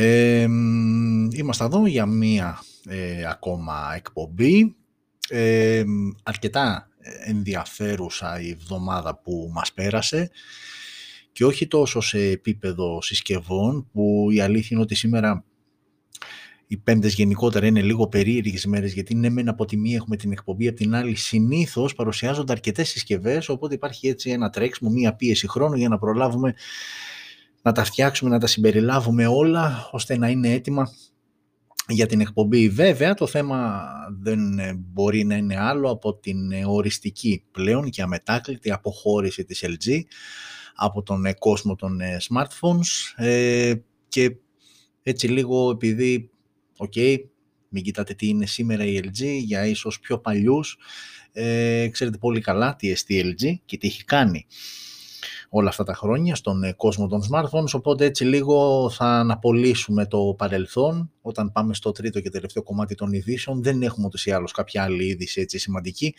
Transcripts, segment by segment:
Είμαστε εδώ για μία ακόμα εκπομπή. Αρκετά ενδιαφέρουσα η εβδομάδα που μας πέρασε και όχι τόσο σε επίπεδο συσκευών, που η αλήθεια είναι ότι σήμερα οι πέμπτες γενικότερα είναι λίγο περίεργες μέρες, γιατί ναι μεν από τη μία έχουμε την εκπομπή, από την άλλη συνήθως παρουσιάζονται αρκετές συσκευές, οπότε υπάρχει έτσι ένα τρέξιμο, μία πίεση χρόνου για να προλάβουμε να τα φτιάξουμε, να τα συμπεριλάβουμε όλα, ώστε να είναι έτοιμα για την εκπομπή. Βέβαια, το θέμα δεν μπορεί να είναι άλλο από την οριστική πλέον και αμετάκλητη αποχώρηση της LG από τον κόσμο των smartphones, και έτσι λίγο, επειδή μην κοιτάτε τι είναι σήμερα η LG, για ίσως πιο παλιούς, ξέρετε πολύ καλά τι εστί LG και τι έχει κάνει όλα αυτά τα χρόνια στον κόσμο των smartphones, οπότε έτσι λίγο θα αναπολύσουμε το παρελθόν. Όταν πάμε στο τρίτο και τελευταίο κομμάτι των ειδήσεων, δεν έχουμε ούτως ή άλλως κάποια άλλη είδηση έτσι σημαντική,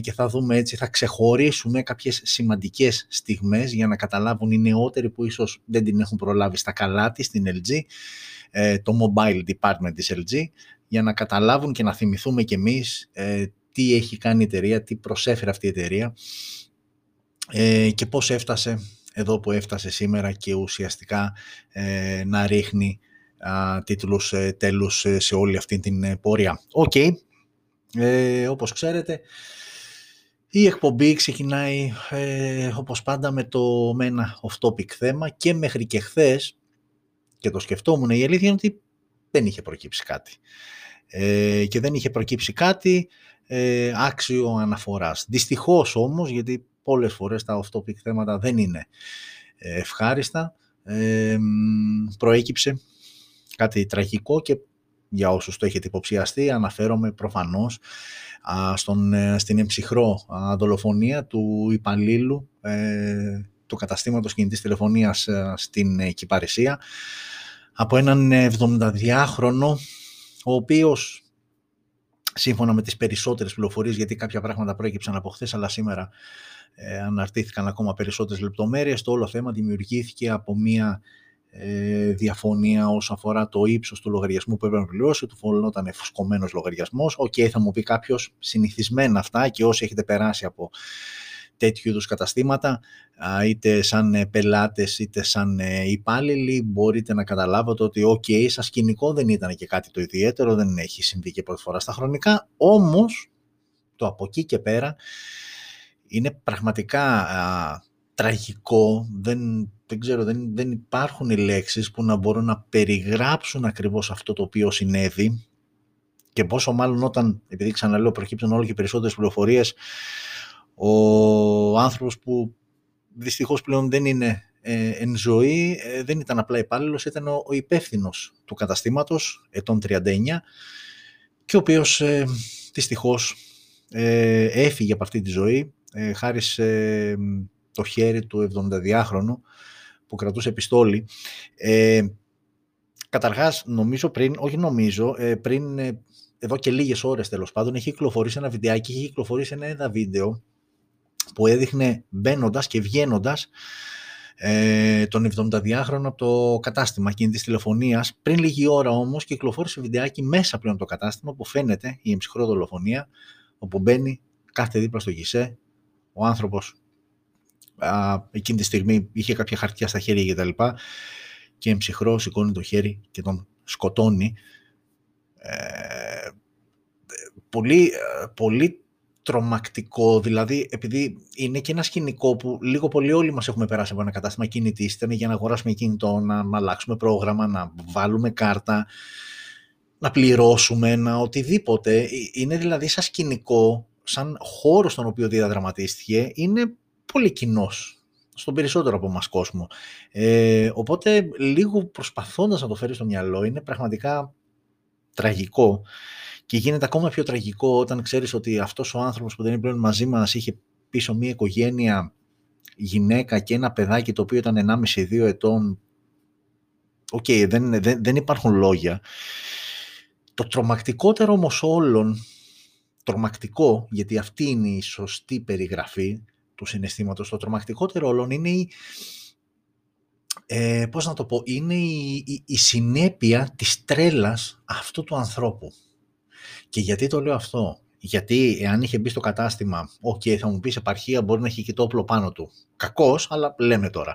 και θα δούμε έτσι, θα ξεχωρίσουμε κάποιες σημαντικές στιγμές για να καταλάβουν οι νεότεροι που ίσως δεν την έχουν προλάβει στα καλά της, την LG, το mobile department της LG, για να καταλάβουν και να θυμηθούμε κι εμείς τι έχει κάνει η εταιρεία, τι προσέφερε αυτή η εταιρεία και πώς έφτασε εδώ που έφτασε σήμερα, και ουσιαστικά να ρίχνει τίτλους τέλους σε όλη αυτή την πορεία. Όπως ξέρετε, η εκπομπή ξεκινάει όπως πάντα με ένα off-topic θέμα, και μέχρι και χθες, και το σκεφτόμουν, η αλήθεια είναι ότι δεν είχε προκύψει κάτι. Και δεν είχε προκύψει κάτι άξιο αναφοράς. Δυστυχώς όμως, γιατί πολλές φορές τα off-topic θέματα δεν είναι ευχάριστα, προέκυψε κάτι τραγικό, και για όσους το έχετε υποψιαστεί, αναφέρομαι προφανώς στην εμψυχρό δολοφονία του υπαλλήλου του καταστήματος κινητής τηλεφωνίας στην Κυπαρισία, από έναν 72χρονο, ο οποίος, σύμφωνα με τις περισσότερες πληροφορίες, γιατί κάποια πράγματα προέκυψαν από χθες, αλλά σήμερα αναρτήθηκαν ακόμα περισσότερες λεπτομέρειες, το όλο θέμα δημιουργήθηκε από μία διαφωνία όσον αφορά το ύψος του λογαριασμού που έπρεπε να πληρώσει. Του φωνόταν ευσκομμένος λογαριασμός. Θα μου πει κάποιος, συνηθισμένα αυτά, και όσοι έχετε περάσει από τέτοιου είδους καταστήματα, είτε σαν πελάτες είτε σαν υπάλληλοι, μπορείτε να καταλάβετε ότι σαν σκηνικό δεν ήταν και κάτι το ιδιαίτερο, δεν έχει συμβεί και πρώτη φορά στα χρονικά. Όμως το από εκεί και πέρα είναι πραγματικά τραγικό. Δεν ξέρω, δεν υπάρχουν οι λέξεις που να μπορούν να περιγράψουν ακριβώς αυτό το οποίο συνέβη, και πόσο μάλλον όταν, επειδή ξαναλέω, προκύπτουν όλο και περισσότερες πληροφορίες, ο άνθρωπος που δυστυχώς πλέον δεν είναι εν ζωή, δεν ήταν απλά υπάλληλος, ήταν ο υπεύθυνος του καταστήματος, ετών 39, και ο οποίος δυστυχώς έφυγε από αυτή τη ζωή, χάρη σε το χέρι του 72χρονου που κρατούσε πιστόλι. Καταρχάς, πριν εδώ και λίγες ώρες, τέλος πάντων, έχει κυκλοφορήσει ένα βιντεάκι, βίντεο που έδειχνε μπαίνοντας και βγαίνοντας τον 72χρονο από το κατάστημα κινητής τηλεφωνίας. Πριν λίγη ώρα όμως κυκλοφόρησε βιντεάκι μέσα πλέον από το κατάστημα, που φαίνεται η εμψυχρό δολοφονία, όπου μπαίνει, κάθεται δίπλα στο γκισέ, ο άνθρωπος εκείνη τη στιγμή είχε κάποια χαρτιά στα χέρια και τα λοιπά, και εμψυχρό σηκώνει το χέρι και τον σκοτώνει. Πολύ, πολύ τρομακτικό, δηλαδή, επειδή είναι και ένα σκηνικό που λίγο πολύ όλοι μας έχουμε περάσει από ένα κατάστημα κινητής, ήταν για να αγοράσουμε κινητό, να αλλάξουμε πρόγραμμα, να βάλουμε κάρτα, να πληρώσουμε οτιδήποτε. Είναι δηλαδή σαν σκηνικό, σαν χώρο στον οποίο διαδραματίστηκε, είναι πολύ κοινός στον περισσότερο από μας κόσμο. Οπότε λίγο προσπαθώντας να το φέρει στο μυαλό, είναι πραγματικά τραγικό, και γίνεται ακόμα πιο τραγικό όταν ξέρεις ότι αυτός ο άνθρωπος που δεν είναι πλέον μαζί μας είχε πίσω μια οικογένεια, γυναίκα και ένα παιδάκι, το οποίο ήταν 1,5-2 ετών. Δεν υπάρχουν λόγια. Το τρομακτικότερο όμως όλων, τρομακτικό, γιατί αυτή είναι η σωστή περιγραφή του συναισθήματος, το τρομακτικότερο όλων είναι η πώς να το πω, είναι η συνέπεια της τρέλας αυτού του ανθρώπου. Και γιατί το λέω αυτό? Γιατί εάν είχε μπει στο κατάστημα, θα μου πεις επαρχία, μπορεί να έχει και το όπλο πάνω του. Κακός, αλλά λέμε τώρα.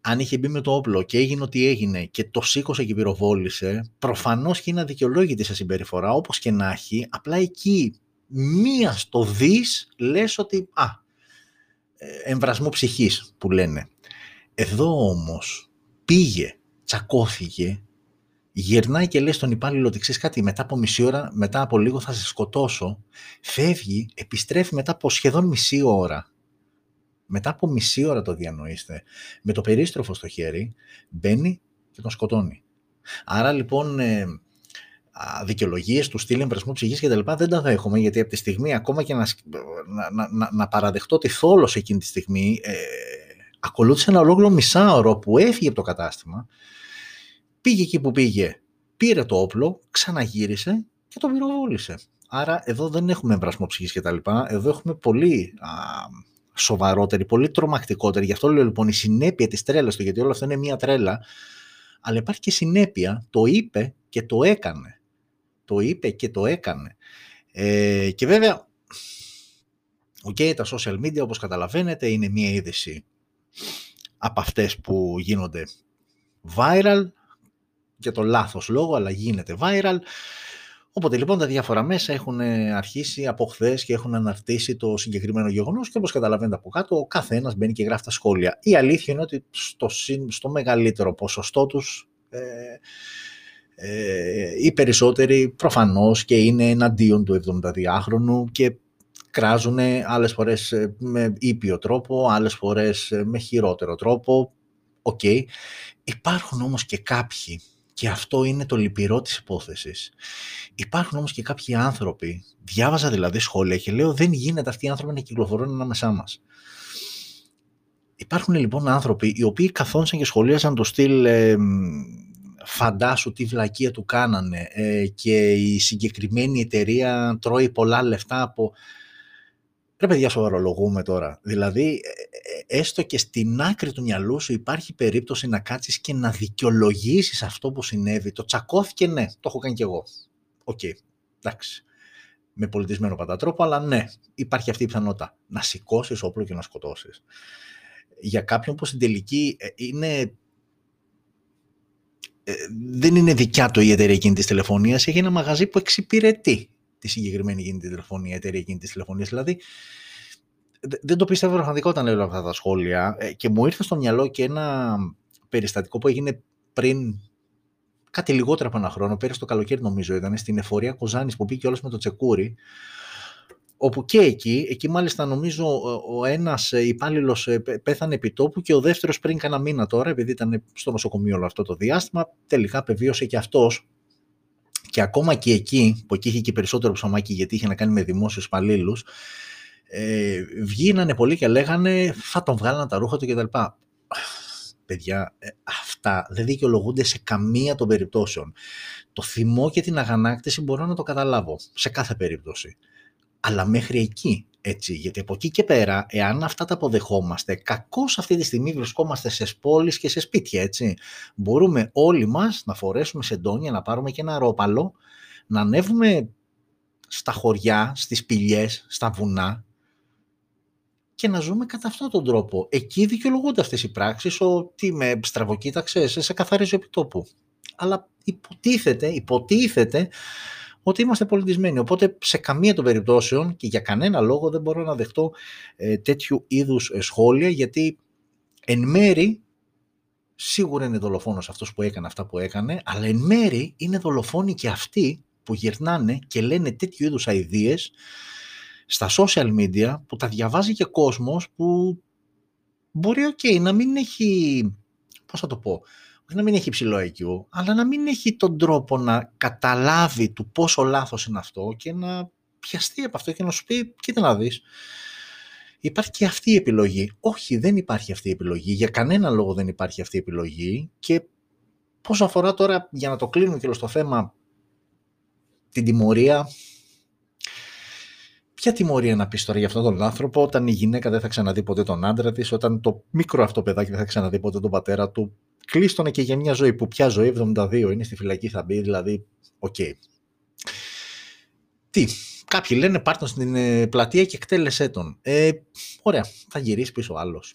Αν είχε μπει με το όπλο και έγινε ό,τι έγινε και το σήκωσε και πυροβόλησε, προφανώς και είναι αδικαιολόγητη σε συμπεριφορά, όπως και να έχει, απλά εκεί μία στο δις λες ότι εμβρασμό ψυχής που λένε. Εδώ όμως πήγε, τσακώθηκε, γυρνάει και λέει στον υπάλληλο ότι ξέρεις κάτι, μετά από μισή ώρα, μετά από λίγο θα σε σκοτώσω, φεύγει, επιστρέφει μετά από σχεδόν μισή ώρα. Μετά από μισή ώρα, το διανοείστε, με το περίστροφο στο χέρι, μπαίνει και τον σκοτώνει. Άρα λοιπόν δικαιολογίες του στυλ εμβρασμού ψυχής και τα λοιπά δεν τα δέχομαι, γιατί από τη στιγμή ακόμα και να παραδεχτώ τη θόλωση εκείνη τη στιγμή, ακολούθησε ένα ολόκληρο μισάωρο που έφυγε από το κατάστημα, πήγε εκεί που πήγε, πήρε το όπλο, ξαναγύρισε και το πυροβόλησε. Άρα εδώ δεν έχουμε εμβρασμό ψυχής και τα λοιπά, εδώ έχουμε πολύ σοβαρότερη, πολύ τρομακτικότερη. Γι' αυτό λέω λοιπόν η συνέπεια της τρέλας του, γιατί όλο αυτό είναι μία τρέλα, αλλά υπάρχει και συνέπεια, το είπε και το έκανε. Το είπε και το έκανε. Και βέβαια, τα social media, όπως καταλαβαίνετε, είναι μία είδηση από αυτές που γίνονται viral, για το λάθος λόγο, αλλά γίνεται viral. Οπότε λοιπόν τα διάφορα μέσα έχουν αρχίσει από χθες και έχουν αναρτήσει το συγκεκριμένο γεγονός και όπως καταλαβαίνετε από κάτω, ο καθένας μπαίνει και γράφει τα σχόλια. Η αλήθεια είναι ότι στο μεγαλύτερο ποσοστό τους οι περισσότεροι προφανώς και είναι εναντίον του 72χρονου και κράζουν άλλες φορές με ήπιο τρόπο, άλλες φορές με χειρότερο τρόπο. Okay. Υπάρχουν όμως και κάποιοι, και αυτό είναι το λυπηρό της υπόθεσης, υπάρχουν όμως και κάποιοι άνθρωποι, διάβαζα δηλαδή σχόλια και λέω δεν γίνεται αυτοί οι άνθρωποι να κυκλοφορούν ανάμεσά μας. Υπάρχουν λοιπόν άνθρωποι οι οποίοι καθόντουσαν και σχολίασαν το στυλ φαντάσου τι βλακεία του κάνανε και η συγκεκριμένη εταιρεία τρώει πολλά λεφτά από... Ρε παιδιά, σοβαρολογούμε τώρα. Δηλαδή, έστω και στην άκρη του μυαλού σου υπάρχει περίπτωση να κάτσεις και να δικαιολογήσεις αυτό που συνέβη. Το τσακώθηκε, ναι, το έχω κάνει κι εγώ. Εντάξει. Με πολιτισμένο κατά τρόπο, αλλά ναι, υπάρχει αυτή η πιθανότητα. Να σηκώσεις όπλο και να σκοτώσεις. Για κάποιον που στην τελική είναι... δεν είναι δικιά του η εταιρεία εκείνη της τηλεφωνίας, έχει ένα μαγαζί που εξυπηρετεί τη συγκεκριμένη εκείνη την τηλεφωνία, η εταιρεία εκείνη της τηλεφωνίας. Δηλαδή, δεν το πιστεύω πραγματικά όταν λέω αυτά τα σχόλια και μου ήρθε στο μυαλό και ένα περιστατικό που έγινε πριν κάτι λιγότερο από ένα χρόνο, πέρυσι το καλοκαίρι νομίζω ήταν, στην εφορία Κοζάνης που πήγε όλος με το τσεκούρι, όπου και εκεί μάλιστα νομίζω ο ένας υπάλληλος πέθανε επί τόπου και ο δεύτερος πριν κάνα μήνα τώρα, επειδή ήταν στο νοσοκομείο όλο αυτό το διάστημα, τελικά πεβίωσε και αυτός. Και ακόμα και εκεί, που εκεί είχε και περισσότερο ψωμάκι γιατί είχε να κάνει με δημόσιους υπαλλήλους, βγαίνανε πολλοί και λέγανε θα τον βγάλανε τα ρούχα του κτλ. Παιδιά, αυτά δεν δικαιολογούνται σε καμία των περιπτώσεων. Το θυμό και την αγανάκτηση μπορώ να το καταλάβω σε κάθε περίπτωση. Αλλά μέχρι εκεί, έτσι, γιατί από εκεί και πέρα, εάν αυτά τα αποδεχόμαστε, κακώς αυτή τη στιγμή βρισκόμαστε σε πόλεις και σε σπίτια, έτσι. Μπορούμε όλοι μας να φορέσουμε σεντόνια, να πάρουμε και ένα ρόπαλο, να ανέβουμε στα χωριά, στις πηλιές, στα βουνά και να ζούμε κατά αυτόν τον τρόπο. Εκεί δικαιολογούνται αυτές οι πράξεις, ότι με στραβοκοίταξες, σε καθαρίζω επί τόπου. Αλλά υποτίθεται ότι είμαστε πολιτισμένοι, οπότε σε καμία των περιπτώσεων και για κανένα λόγο δεν μπορώ να δεχτώ τέτοιου είδους σχόλια, γιατί εν μέρη σίγουρα είναι δολοφόνος αυτός που έκανε αυτά που έκανε, αλλά εν μέρη είναι δολοφόνοι και αυτοί που γυρνάνε και λένε τέτοιου είδους αηδίες στα social media που τα διαβάζει και κόσμος που μπορεί να μην έχει, πώς θα το πω, να μην έχει ψηλό IQ, αλλά να μην έχει τον τρόπο να καταλάβει του πόσο λάθος είναι αυτό και να πιαστεί από αυτό και να σου πει κοίτα να δεις, υπάρχει και αυτή η επιλογή. Όχι, δεν υπάρχει αυτή η επιλογή, για κανένα λόγο δεν υπάρχει αυτή η επιλογή. Και πόσο αφορά τώρα, για να το κλείνουμε και στο θέμα, την τιμωρία, Ποια τιμωρία να πεις τώρα για αυτόν τον άνθρωπο, όταν η γυναίκα δεν θα ξαναδεί ποτέ τον άντρα της, όταν το μικρό αυτό παιδάκι δεν θα ξαναδεί ποτέ τον πατέρα του. Κλείστονε και για μια ζωή που πια ζωή 72 είναι στη φυλακή, θα μπει δηλαδή. Οκ. Okay. Τι, κάποιοι λένε πάρ' τον στην πλατεία και εκτέλεσέ τον. Ωραία, θα γυρίσει πίσω άλλος.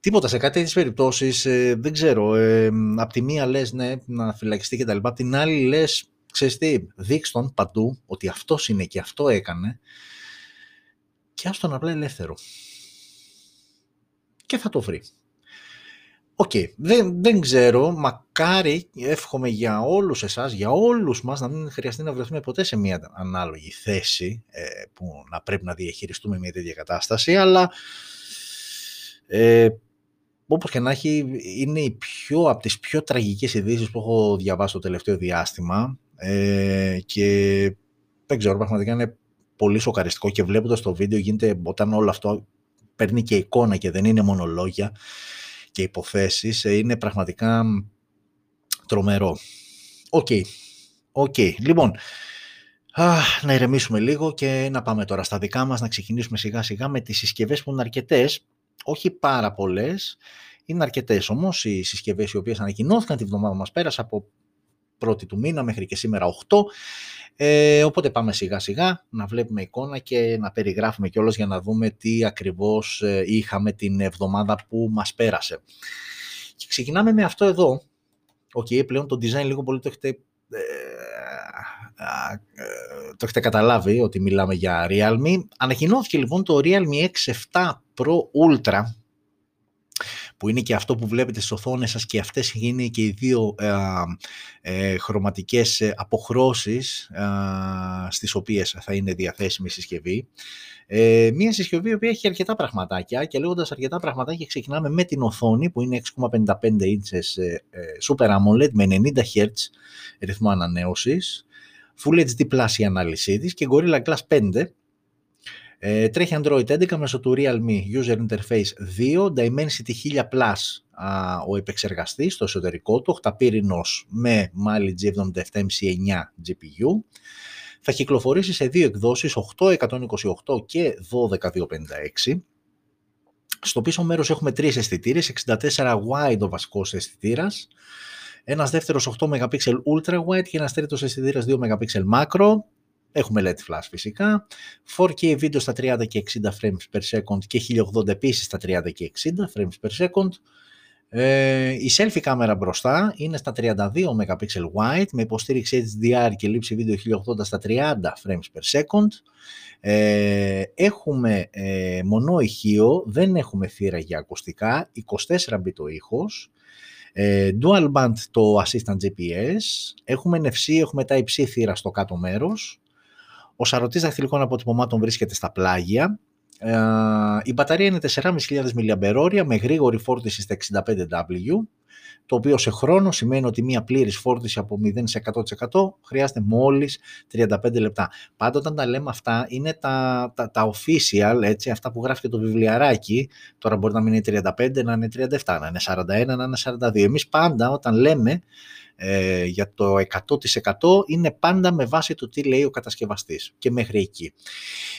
Τίποτα σε κάτι τέτοιες περιπτώσεις, δεν ξέρω. Απ' τη μία λες ναι, να φυλακιστεί κτλ. Απ' την άλλη λες, ξέρεις τι, δείξ' τον παντού ότι αυτός είναι και αυτό έκανε και ας τον απλά ελεύθερο. Και θα το βρει. Οκ, δεν ξέρω, μακάρι, εύχομαι για όλους εσάς, για όλους μας να μην χρειαστεί να βρεθούμε ποτέ σε μια ανάλογη θέση που να πρέπει να διαχειριστούμε μια τέτοια κατάσταση, αλλά όπως και να έχει, είναι από τις πιο τραγικές ειδήσεις που έχω διαβάσει το τελευταίο διάστημα και δεν ξέρω, πραγματικά είναι πολύ σοκαριστικό και βλέποντας το βίντεο γίνεται, όταν όλο αυτό παίρνει και εικόνα και δεν είναι μόνο λόγια και υποθέσεις, είναι πραγματικά τρομερό. Οκ. Λοιπόν, να ηρεμήσουμε λίγο και να πάμε τώρα στα δικά μας, να ξεκινήσουμε σιγά σιγά με τις συσκευές που είναι αρκετές, όχι πάρα πολλές, είναι αρκετές όμως οι συσκευές οι οποίες ανακοινώθηκαν τη βδομάδα μας, πέρασε από πρώτη του μήνα μέχρι και σήμερα 8, οπότε πάμε σιγά σιγά να βλέπουμε εικόνα και να περιγράφουμε κιόλας για να δούμε τι ακριβώς είχαμε την εβδομάδα που μας πέρασε. Και ξεκινάμε με αυτό εδώ. Πλέον το design λίγο πολύ το έχετε καταλάβει ότι μιλάμε για Realme. Ανακοινώθηκε λοιπόν το Realme X7 Pro Ultra, που είναι και αυτό που βλέπετε στις οθόνες σας και αυτές είναι και οι δύο χρωματικές αποχρώσεις στις οποίες θα είναι διαθέσιμη η συσκευή. Μια συσκευή η οποία έχει αρκετά πραγματάκια και λέγοντας αρκετά πραγματάκια ξεκινάμε με την οθόνη που είναι 6,55 ίντσες Super AMOLED με 90 Hz ρυθμό ανανέωσης, Full HD+ η ανάλυσή της και Gorilla Glass 5. Τρέχει Android 11 μέσω του Realme User Interface 2, Dimensity 1000+, ο επεξεργαστής στο εσωτερικό του, 8 πύρινος με Mali G77 MC9 GPU. Θα κυκλοφορήσει σε δύο εκδόσεις, 828 και 12256. Στο πίσω μέρος έχουμε τρεις αισθητήρες, 64 wide ο βασικός αισθητήρας, ένας δεύτερος 8 MP Ultra Wide και ένας τρίτος αισθητήρας 2 MP Macro. Έχουμε LED flash φυσικά, 4K βίντεο στα 30 και 60 frames per second και 1080 επίσης στα 30 και 60 frames per second. Η selfie κάμερα μπροστά είναι στα 32 MP wide με υποστήριξη HDR και λήψη βίντεο 1080 στα 30 frames per second. Έχουμε μονό ηχείο, δεν έχουμε θύρα για ακουστικά, 24 bit ο ήχος. Dual band το assistant GPS, έχουμε NFC, έχουμε Type-C θύρα στο κάτω μέρος, ο σαρωτής δαχτυλικών αποτυπωμάτων βρίσκεται στα πλάγια, η μπαταρία είναι 4.500 mAh με γρήγορη φόρτιση στα 65W, το οποίο σε χρόνο σημαίνει ότι μία πλήρης φόρτιση από 0% χρειάζεται μόλις 35 λεπτά. Πάντα όταν τα λέμε αυτά είναι τα official, έτσι, αυτά που γράφει και το βιβλιαράκι. Τώρα μπορεί να μην είναι 35, να είναι 37, να είναι 41, να είναι 42. Εμείς πάντα όταν λέμε για το 100% είναι πάντα με βάση το τι λέει ο κατασκευαστής και μέχρι εκεί.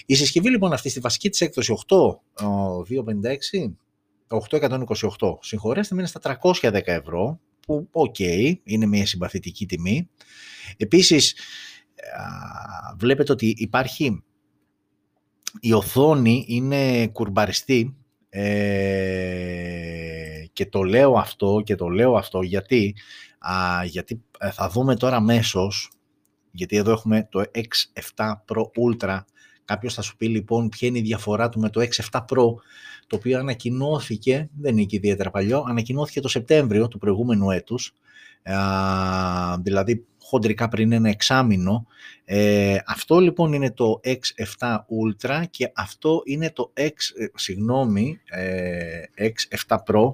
Η συσκευή λοιπόν αυτή στη βασική της έκδοση 8256, 828, συγχωρέστε, μείνει στα 310 ευρώ, που είναι μια συμπαθητική τιμή. Επίσης, βλέπετε ότι υπάρχει, η οθόνη είναι κουρμπαριστή και το λέω αυτό γιατί, γιατί θα δούμε τώρα αμέσως, γιατί εδώ έχουμε το X7 Pro Ultra. Κάποιος θα σου πει λοιπόν ποια είναι η διαφορά του με το X7 Pro, το οποίο ανακοινώθηκε, δεν είναι και ιδιαίτερα παλιό, ανακοινώθηκε το Σεπτέμβριο του προηγούμενου έτους, δηλαδή χοντρικά πριν ένα εξάμηνο. Αυτό λοιπόν είναι το X7 Ultra και αυτό είναι το X7 Pro.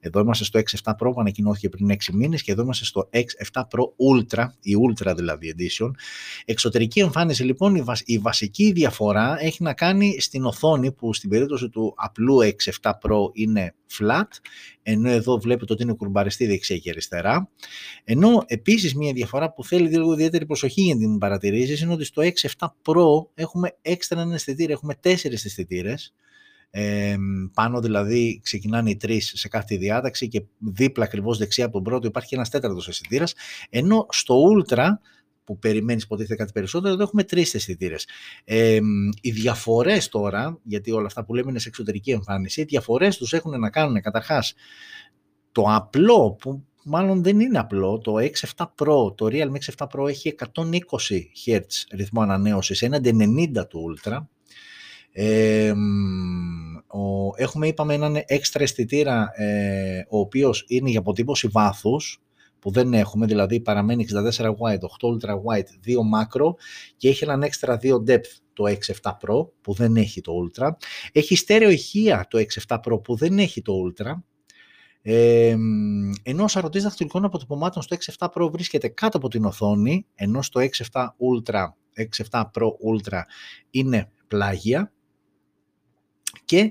Εδώ είμαστε στο X7 Pro που ανακοινώθηκε πριν 6 μήνες και εδώ είμαστε στο X7 Pro Ultra, η Ultra δηλαδή Edition. Εξωτερική εμφάνιση λοιπόν, η βασική διαφορά έχει να κάνει στην οθόνη που στην περίπτωση του απλού X7 Pro είναι flat, ενώ εδώ βλέπετε ότι είναι κουρμπαριστή δεξιά και αριστερά. Ενώ επίσης μια διαφορά που θέλει λίγο ιδιαίτερη προσοχή για να την παρατηρήσεις είναι ότι στο X7 Pro έχουμε έξτρα ένα αισθητήρα, έχουμε 4 αισθητήρες. Πάνω δηλαδή ξεκινάνε οι 3 σε κάθε διάταξη και δίπλα ακριβώς δεξιά από τον πρώτο υπάρχει ένας τέταρτος αισθητήρας, ενώ στο Ultra που περιμένεις ποτέ κάτι περισσότερο, εδώ έχουμε 3 αισθητήρες. Οι διαφορές τώρα, γιατί όλα αυτά που λέμε είναι σε εξωτερική εμφάνιση, οι διαφορές τους έχουν να κάνουν καταρχάς το απλό, που μάλλον δεν είναι απλό, το X7 Pro, το Realme X7 Pro έχει 120 Hz ρυθμό ανανέωσης, έναντι 90 του Ultra. Έχουμε, είπαμε, έναν έξτρα αισθητήρα ο οποίος είναι για αποτύπωση βάθους που δεν έχουμε, δηλαδή παραμένει 64 wide, 8 ultra wide, 2 macro και έχει έναν έξτρα 2 depth το X7 Pro που δεν έχει το Ultra, έχει στέρεο ηχεία το X7 Pro που δεν έχει το Ultra, ενώ ο σαρωτής δαχτυλικών αποτυπωμάτων στο X7 Pro βρίσκεται κάτω από την οθόνη, ενώ στο X7 Pro Ultra είναι πλάγια. Και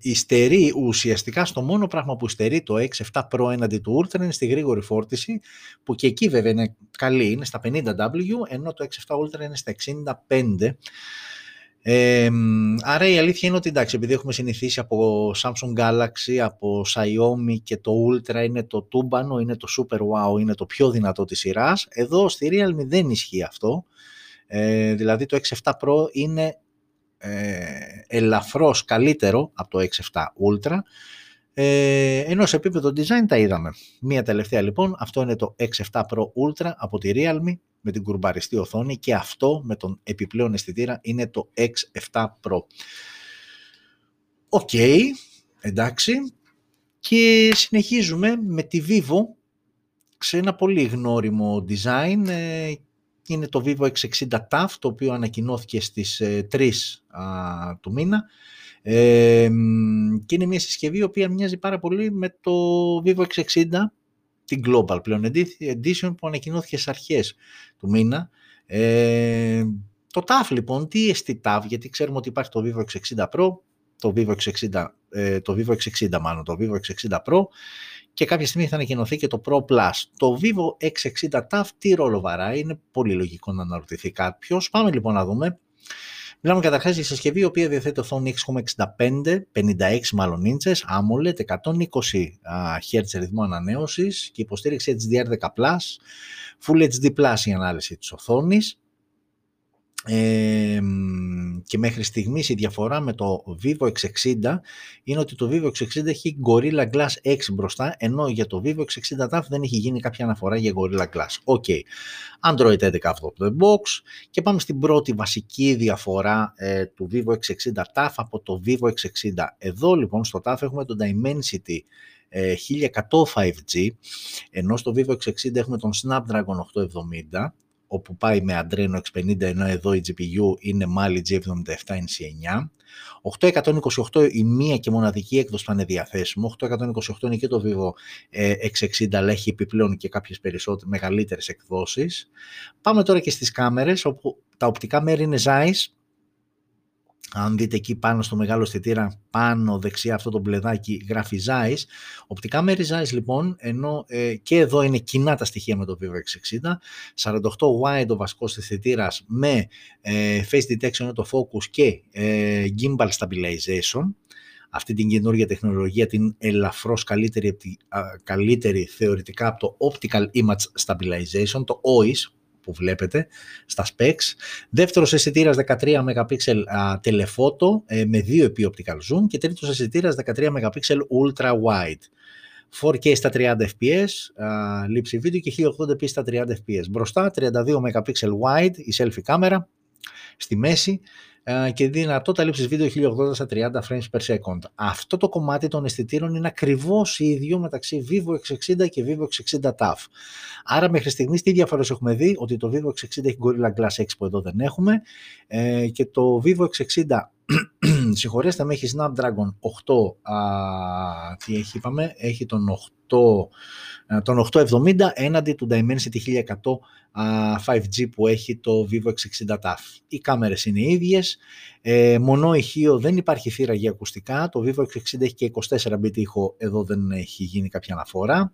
υστερεί ουσιαστικά στο μόνο πράγμα που υστερεί το X7 Pro έναντι του Ultra είναι στη γρήγορη φόρτιση, που και εκεί βέβαια είναι καλή, είναι στα 50W, ενώ το X7 Ultra είναι στα 65. Άρα η αλήθεια είναι ότι εντάξει, επειδή έχουμε συνηθίσει από Samsung Galaxy, από Xiaomi, και το Ultra είναι το τούμπανο, είναι το Super Wow, είναι το πιο δυνατό της σειράς, εδώ στη Realme δεν ισχύει αυτό. Δηλαδή το X7 Pro είναι ελαφρώς καλύτερο από το X7 Ultra, ενώ σε επίπεδο design τα είδαμε. Μία τελευταία λοιπόν, αυτό είναι το X7 Pro Ultra από τη Realme με την κουρμπαριστή οθόνη, και αυτό με τον επιπλέον αισθητήρα είναι το X7 Pro. Οκ, εντάξει, και συνεχίζουμε με τη Vivo σε ένα πολύ γνώριμο design. Είναι το Vivo X60 TAF, το οποίο ανακοινώθηκε στις 3 του μήνα, και είναι μια συσκευή η οποία μοιάζει πάρα πολύ με το Vivo X60, την Global πλέον Edition που ανακοινώθηκε στις αρχές του μήνα. Το TAF λοιπόν, τι εστί TAF, γιατί ξέρουμε ότι υπάρχει το Vivo X60 Pro, το Vivo X60 Pro, και κάποια στιγμή θα ανακοινωθεί και το Pro Plus. Το Vivo X60 TAF τι ρόλο βαράει, είναι πολύ λογικό να αναρωτηθεί κάποιος. Πάμε λοιπόν να δούμε. Μιλάμε καταρχάς για συσκευή η οποία διαθέτει οθόνη 6,65, 56 μάλλον ίντσες, AMOLED, 120 Hz ρυθμό ανανέωσης και υποστήριξη HDR10+, Full HD+, η ανάλυση της οθόνης. Και μέχρι στιγμής η διαφορά με το Vivo X60 είναι ότι το Vivo X60 έχει Gorilla Glass 6 μπροστά, ενώ για το Vivo X60 TAF δεν έχει γίνει κάποια αναφορά για Gorilla Glass. Okay. Android 11 αυτό από το box, και πάμε στην πρώτη βασική διαφορά του Vivo X60 TAF από το Vivo X60. Εδώ λοιπόν στο TAF έχουμε το Dimensity 1100 5G, ενώ στο Vivo X60 έχουμε τον Snapdragon 870, όπου πάει με Adreno 619, ενώ εδώ η GPU είναι μάλλη G77 NC9. 828 η μία και μοναδική έκδοση που είναι διαθέσιμο. 828 είναι και το Vivo X60, αλλά έχει επιπλέον και κάποιες περισσότερες μεγαλύτερες εκδόσεις. Πάμε τώρα και στις κάμερες, όπου τα οπτικά μέρη είναι Zeiss. Αν δείτε εκεί πάνω στο μεγάλο αισθητήρα, πάνω δεξιά αυτό το μπλεδάκι γράφει Zeiss. Οπτικά μέρη Zeiss λοιπόν, ενώ και εδώ είναι κοινά τα στοιχεία με το Vivo X60. 48 wide ο βασικός αισθητήρας με face detection, auto focus και gimbal stabilization. Αυτή την καινούργια τεχνολογία την ελαφρώς καλύτερη θεωρητικά από το optical image stabilization, το OIS, που βλέπετε στα specs. Δεύτερος αισθητήρας 13 MP telephoto με 2x optical zoom, και τρίτος αισθητήρας 13 MP ultra wide. 4K στα 30fps, λήψη βίντεο, και 1080p στα 30fps. Μπροστά 32 MP wide η selfie κάμερα στη μέση, και δυνατότητα λήψης βίντεο 1080 στα 30 frames per second. Αυτό το κομμάτι των αισθητήρων είναι ακριβώς ίδιο μεταξύ Vivo X60 και Vivo X60 TAF. Άρα μέχρι στιγμής τι διαφορές έχουμε δει? Ότι το Vivo X60 έχει Gorilla Glass 6 που εδώ δεν έχουμε, και το Vivo X60 συγχωρέστε με, έχει Snapdragon 8, τι έχει, είπαμε, έχει τον 870 έναντι του Dimensity 1100 5G που έχει το Vivo X60 TAF. Οι κάμερες είναι οι ίδιες, μονό ηχείο, δεν υπάρχει θύρα για ακουστικά, το Vivo X60 έχει και 24-bit ήχο, εδώ δεν έχει γίνει κάποια αναφορά.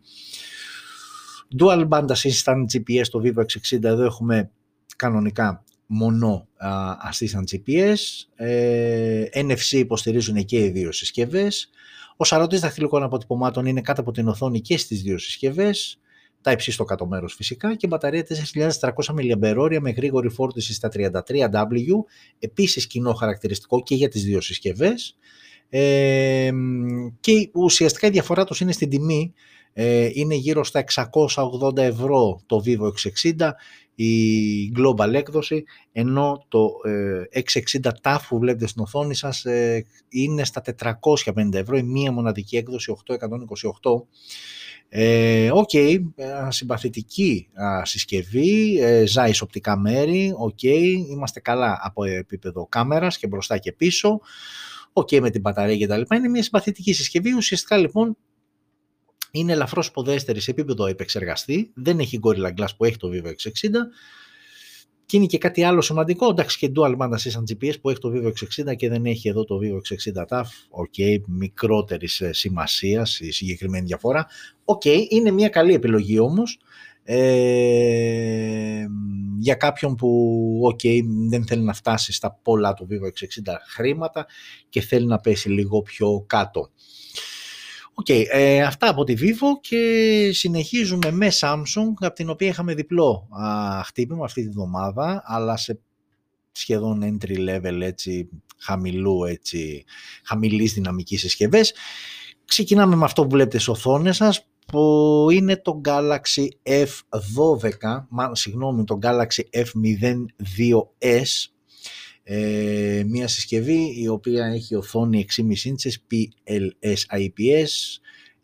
Dual Band Assistant GPS, το Vivo X60, εδώ έχουμε κανονικά μονό Assistant GPS, NFC υποστηρίζουν και οι δύο συσκευές. Ο σαρωτής δαχτυλικών αποτυπωμάτων είναι κάτω από την οθόνη και στις δύο συσκευές, Type-C στο κάτω μέρος φυσικά, και μπαταρία 4.400 mAh με γρήγορη φόρτιση στα 33W, επίσης κοινό χαρακτηριστικό και για τις δύο συσκευές. Και ουσιαστικά η διαφορά τους είναι στην τιμή, είναι γύρω στα 680 ευρώ το Vivo X60 η global έκδοση, ενώ το X60 TAF που βλέπετε στην οθόνη σας είναι στα 450 ευρώ η μία μοναδική έκδοση 828. Okay, συμπαθητική συσκευή, Zeiss οπτικά μέρη, okay, είμαστε καλά από επίπεδο κάμερας και μπροστά και πίσω, okay, με την μπαταρία και τα λοιπά, είναι μια συμπαθητική συσκευή. Ουσιαστικά λοιπόν είναι ελαφρώς ποδέστερη σε επίπεδο επεξεργαστή, δεν έχει Gorilla Glass που έχει το Vivo X60, και είναι και κάτι άλλο σημαντικό, εντάξει, και Dual Band Assistant GPS που έχει το Vivo X60 και δεν έχει εδώ το Vivo X60 TAF, ok, μικρότερης σημασίας η συγκεκριμένη διαφορά, ok, είναι μια καλή επιλογή όμως, για κάποιον που okay, δεν θέλει να φτάσει στα πολλά του Vivo X60 χρήματα και θέλει να πέσει λίγο πιο κάτω. Okay, αυτά από τη Vivo, και συνεχίζουμε με Samsung, από την οποία είχαμε διπλό χτύπημα αυτή τη βδομάδα, αλλά σε σχεδόν entry level, έτσι, χαμηλής δυναμικής συσκευές. Ξεκινάμε με αυτό που βλέπετε στις οθόνες σας, που είναι το Galaxy F12, το Galaxy F02s, μια συσκευή η οποία έχει οθόνη 6,5 ίντσες PLS IPS,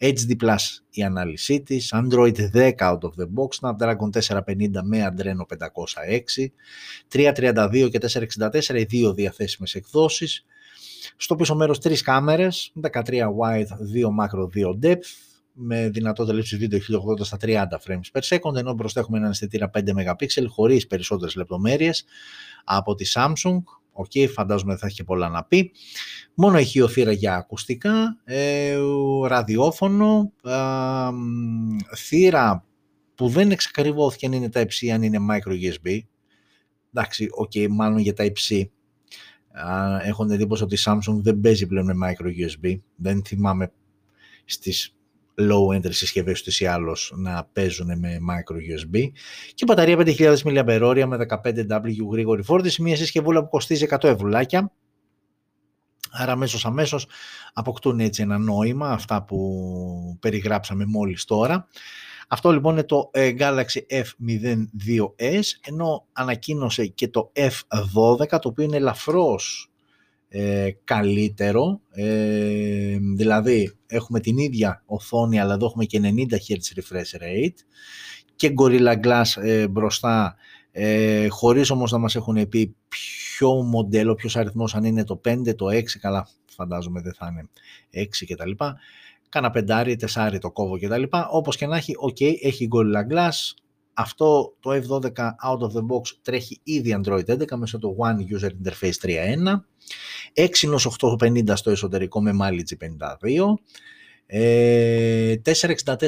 HD+, η ανάλυσή της, Android 10 out of the box, Snapdragon 450 με Adreno 506, 332 και 464 οι δύο διαθέσιμες εκδόσεις. Στο πίσω μέρος τρεις κάμερες, 13 wide, 2 macro, 2 depth, με δυνατότητα λήψης βίντεο 1080 στα 30 frames per second, ενώ μπροστά έχουμε έναν αισθητήρα 5 MP χωρίς περισσότερες λεπτομέρειες από τη Samsung. Okay, φαντάζομαι θα έχει και πολλά να πει. Μόνο ηχείο, θύρα για ακουστικά, ραδιόφωνο, θύρα που δεν εξακριβώθηκε αν είναι Type-C, αν είναι micro USB. Εντάξει, okay, μάλλον για Type-C. Έχω εντύπωση ότι η Samsung δεν παίζει πλέον με micro USB. Δεν θυμάμαι στις low-entry συσκευές τους ή άλλως να παίζουν με micro-USB, και μπαταρία 5.000 mAh με 15W γρήγορη φόρτιση, μια συσκευούλα που κοστίζει 100 ευρουλάκια, άρα αμέσως αποκτούν έτσι ένα νόημα αυτά που περιγράψαμε μόλις τώρα. Αυτό λοιπόν είναι το Galaxy F02s, ενώ ανακοίνωσε και το F12, το οποίο είναι ελαφρώς καλύτερο, δηλαδή έχουμε την ίδια οθόνη, αλλά εδώ έχουμε και 90Hz refresh rate και Gorilla Glass μπροστά, χωρίς όμως να μας έχουν πει ποιο μοντέλο, ποιος αριθμός, αν είναι το 5, το 6, καλά φαντάζομαι δεν θα είναι 6 και τα λοιπά, κάνα 5, 4 το κόβω και τα λοιπά, όπως και να έχει, ok, έχει Gorilla Glass. Αυτό το F12 out of the box τρέχει ήδη Android 11 μέσω του One User Interface 3.1, Exynos 850 στο εσωτερικό με Mali G52,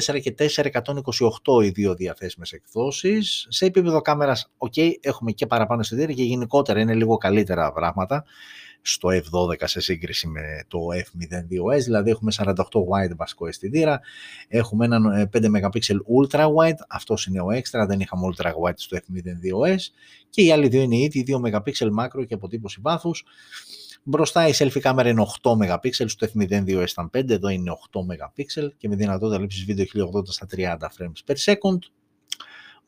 464 και 428 οι δύο διαθέσιμες εκδόσεις. Σε επίπεδο κάμερας, ok, έχουμε και παραπάνω αισθητήρα και γενικότερα είναι λίγο καλύτερα πράγματα στο F12 σε σύγκριση με το F02s, δηλαδή έχουμε 48 wide βασικό αισθητήρα, έχουμε έναν 5 MP ultra wide, αυτός είναι ο extra, δεν είχαμε ultra wide στο F02s, και οι άλλοι δύο είναι ήδη 2 MP macro και αποτύπωση βάθους. Μπροστά η selfie κάμερα είναι 8 MP, στο F02s ήταν 5, εδώ είναι 8 MP και με δυνατότητα λήψης βίντεο 1080 στα 30 frames per second.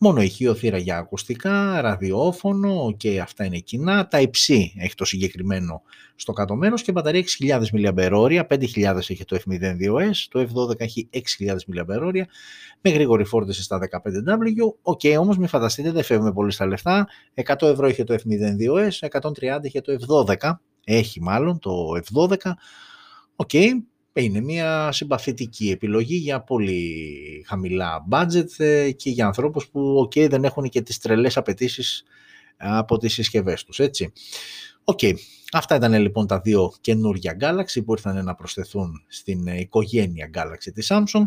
Μόνο ηχείο, θύρα για ακουστικά, ραδιόφωνο, και αυτά είναι κοινά. Type-C έχει το συγκεκριμένο στο κάτω μέρος, και μπαταρία 6.000 mAh, 5.000 έχει το F02s, το F12 έχει 6.000 mAh, με γρήγορη φόρτιση στα 15W. Okay, όμως μην φανταστείτε, δεν φεύγουμε πολύ στα λεφτά. 100 ευρώ είχε το F02s, 130 είχε το F12, έχει μάλλον το F12. Οκ, είναι μια συμπαθητική επιλογή για πολύ χαμηλά budget και για ανθρώπους που okay, δεν έχουν και τις τρελές απαιτήσεις από τις συσκευές τους, έτσι. Οκ, αυτά ήταν λοιπόν τα δύο καινούργια Galaxy που ήρθαν να προσθεθούν στην οικογένεια Galaxy της Samsung.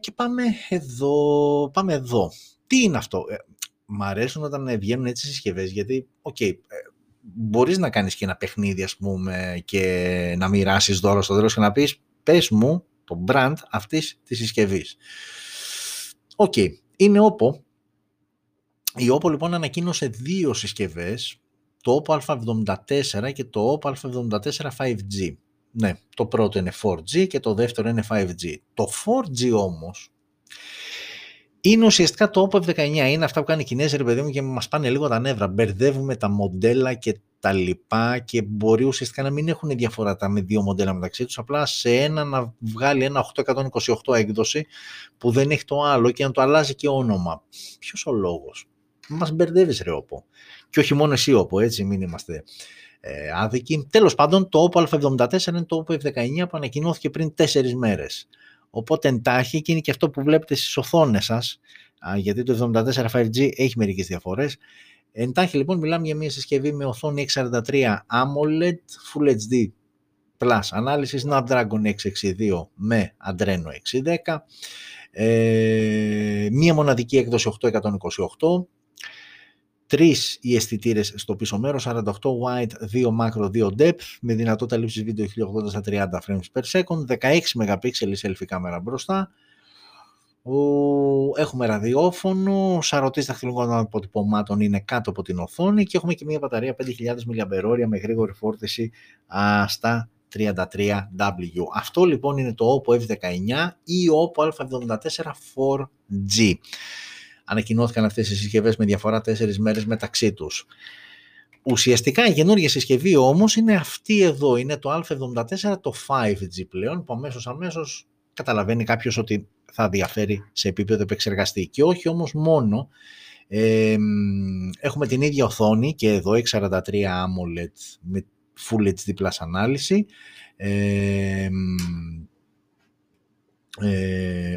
Και πάμε εδώ. Τι είναι αυτό? Μ' αρέσουν όταν βγαίνουν έτσι συσκευές, γιατί μπορείς να κάνεις και ένα παιχνίδι, ας πούμε, και να μοιράσεις δώρο στο τέλος και να πεις πες μου το brand αυτής της συσκευής. Οκ, είναι OPPO. Η OPPO λοιπόν ανακοίνωσε δύο συσκευές, το OPPO A74 και το OPPO A74 5G. Ναι, το πρώτο είναι 4G και το δεύτερο είναι 5G. Το 4G όμως είναι ουσιαστικά το OPPO F19. Είναι αυτά που κάνει οι Κινέζοι, ρε παιδί μου, και μας πάνε λίγο τα νεύρα. Μπερδεύουμε τα μοντέλα και τα λοιπά και μπορεί ουσιαστικά να μην έχουν διαφορά τα δύο μοντέλα μεταξύ τους. Απλά σε ένα να βγάλει ένα 828 έκδοση που δεν έχει το άλλο και να το αλλάζει και όνομα. Ποιος ο λόγος? Μας μπερδεύεις, ρε OPPO. Και όχι μόνο εσύ OPPO, έτσι, μην είμαστε άδικοι. Τέλος πάντων, το OPPO A74 είναι το OPPO F19 που ανακοινώθηκε πριν 4 μέρες. Οπότε εντάχει, και είναι και αυτό που βλέπετε στις οθόνες σας, γιατί το 74 5G έχει μερικές διαφορές. Εντάχει λοιπόν μιλάμε για μια συσκευή με οθόνη 643 AMOLED Full HD Plus ανάλυση, Snapdragon 662 με Adreno 610, μια μοναδική έκδοση 828, τρεις οι αισθητήρες στο πίσω μέρος, 48 wide, 2 macro, 2 depth, με δυνατότητα λήψης βίντεο 1080 στα 30 frames per second, 16 MP selfie κάμερα μπροστά, έχουμε ραδιόφωνο, σαρωτής δαχτυλικών αποτυπωμάτων είναι κάτω από την οθόνη και έχουμε και μια μπαταρία 5.000 mAh με γρήγορη φόρτιση στα 33W. Αυτό λοιπόν είναι το OPPO F19 ή OPPO A74 4G. Ανακοινώθηκαν αυτές οι συσκευές με διαφορά 4 μέρες μεταξύ τους. Ουσιαστικά η καινούργια συσκευή όμως είναι αυτή εδώ, είναι το A74 το 5G πλέον, που αμέσως καταλαβαίνει κάποιος ότι θα διαφέρει σε επίπεδο επεξεργαστή. Και όχι όμως μόνο, έχουμε την ίδια οθόνη και εδώ 643 AMOLED με Full HD Plus ανάλυση,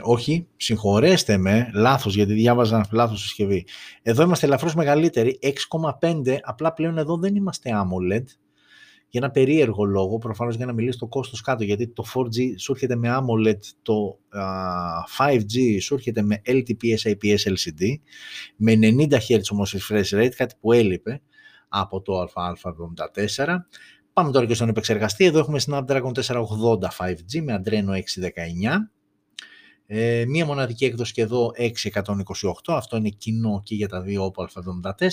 όχι, συγχωρέστε με, λάθος, γιατί διάβαζα λάθος συσκευή. Εδώ είμαστε ελαφρώς μεγαλύτεροι, 6,5, απλά πλέον εδώ δεν είμαστε AMOLED, για ένα περίεργο λόγο, προφανώς για να μιλήσει το κόστος κάτω, γιατί το 4G σου έρχεται με AMOLED, το 5G σου έρχεται με LTPS IPS LCD, με 90 Hz όμως refresh rate, κάτι που έλειπε από το A74. Πάμε τώρα και στον επεξεργαστή. Εδώ έχουμε Snapdragon 480 5G με Adreno 619. Μία μοναδική έκδοση και εδώ 628. Αυτό είναι κοινό και για τα δύο OPPO A74.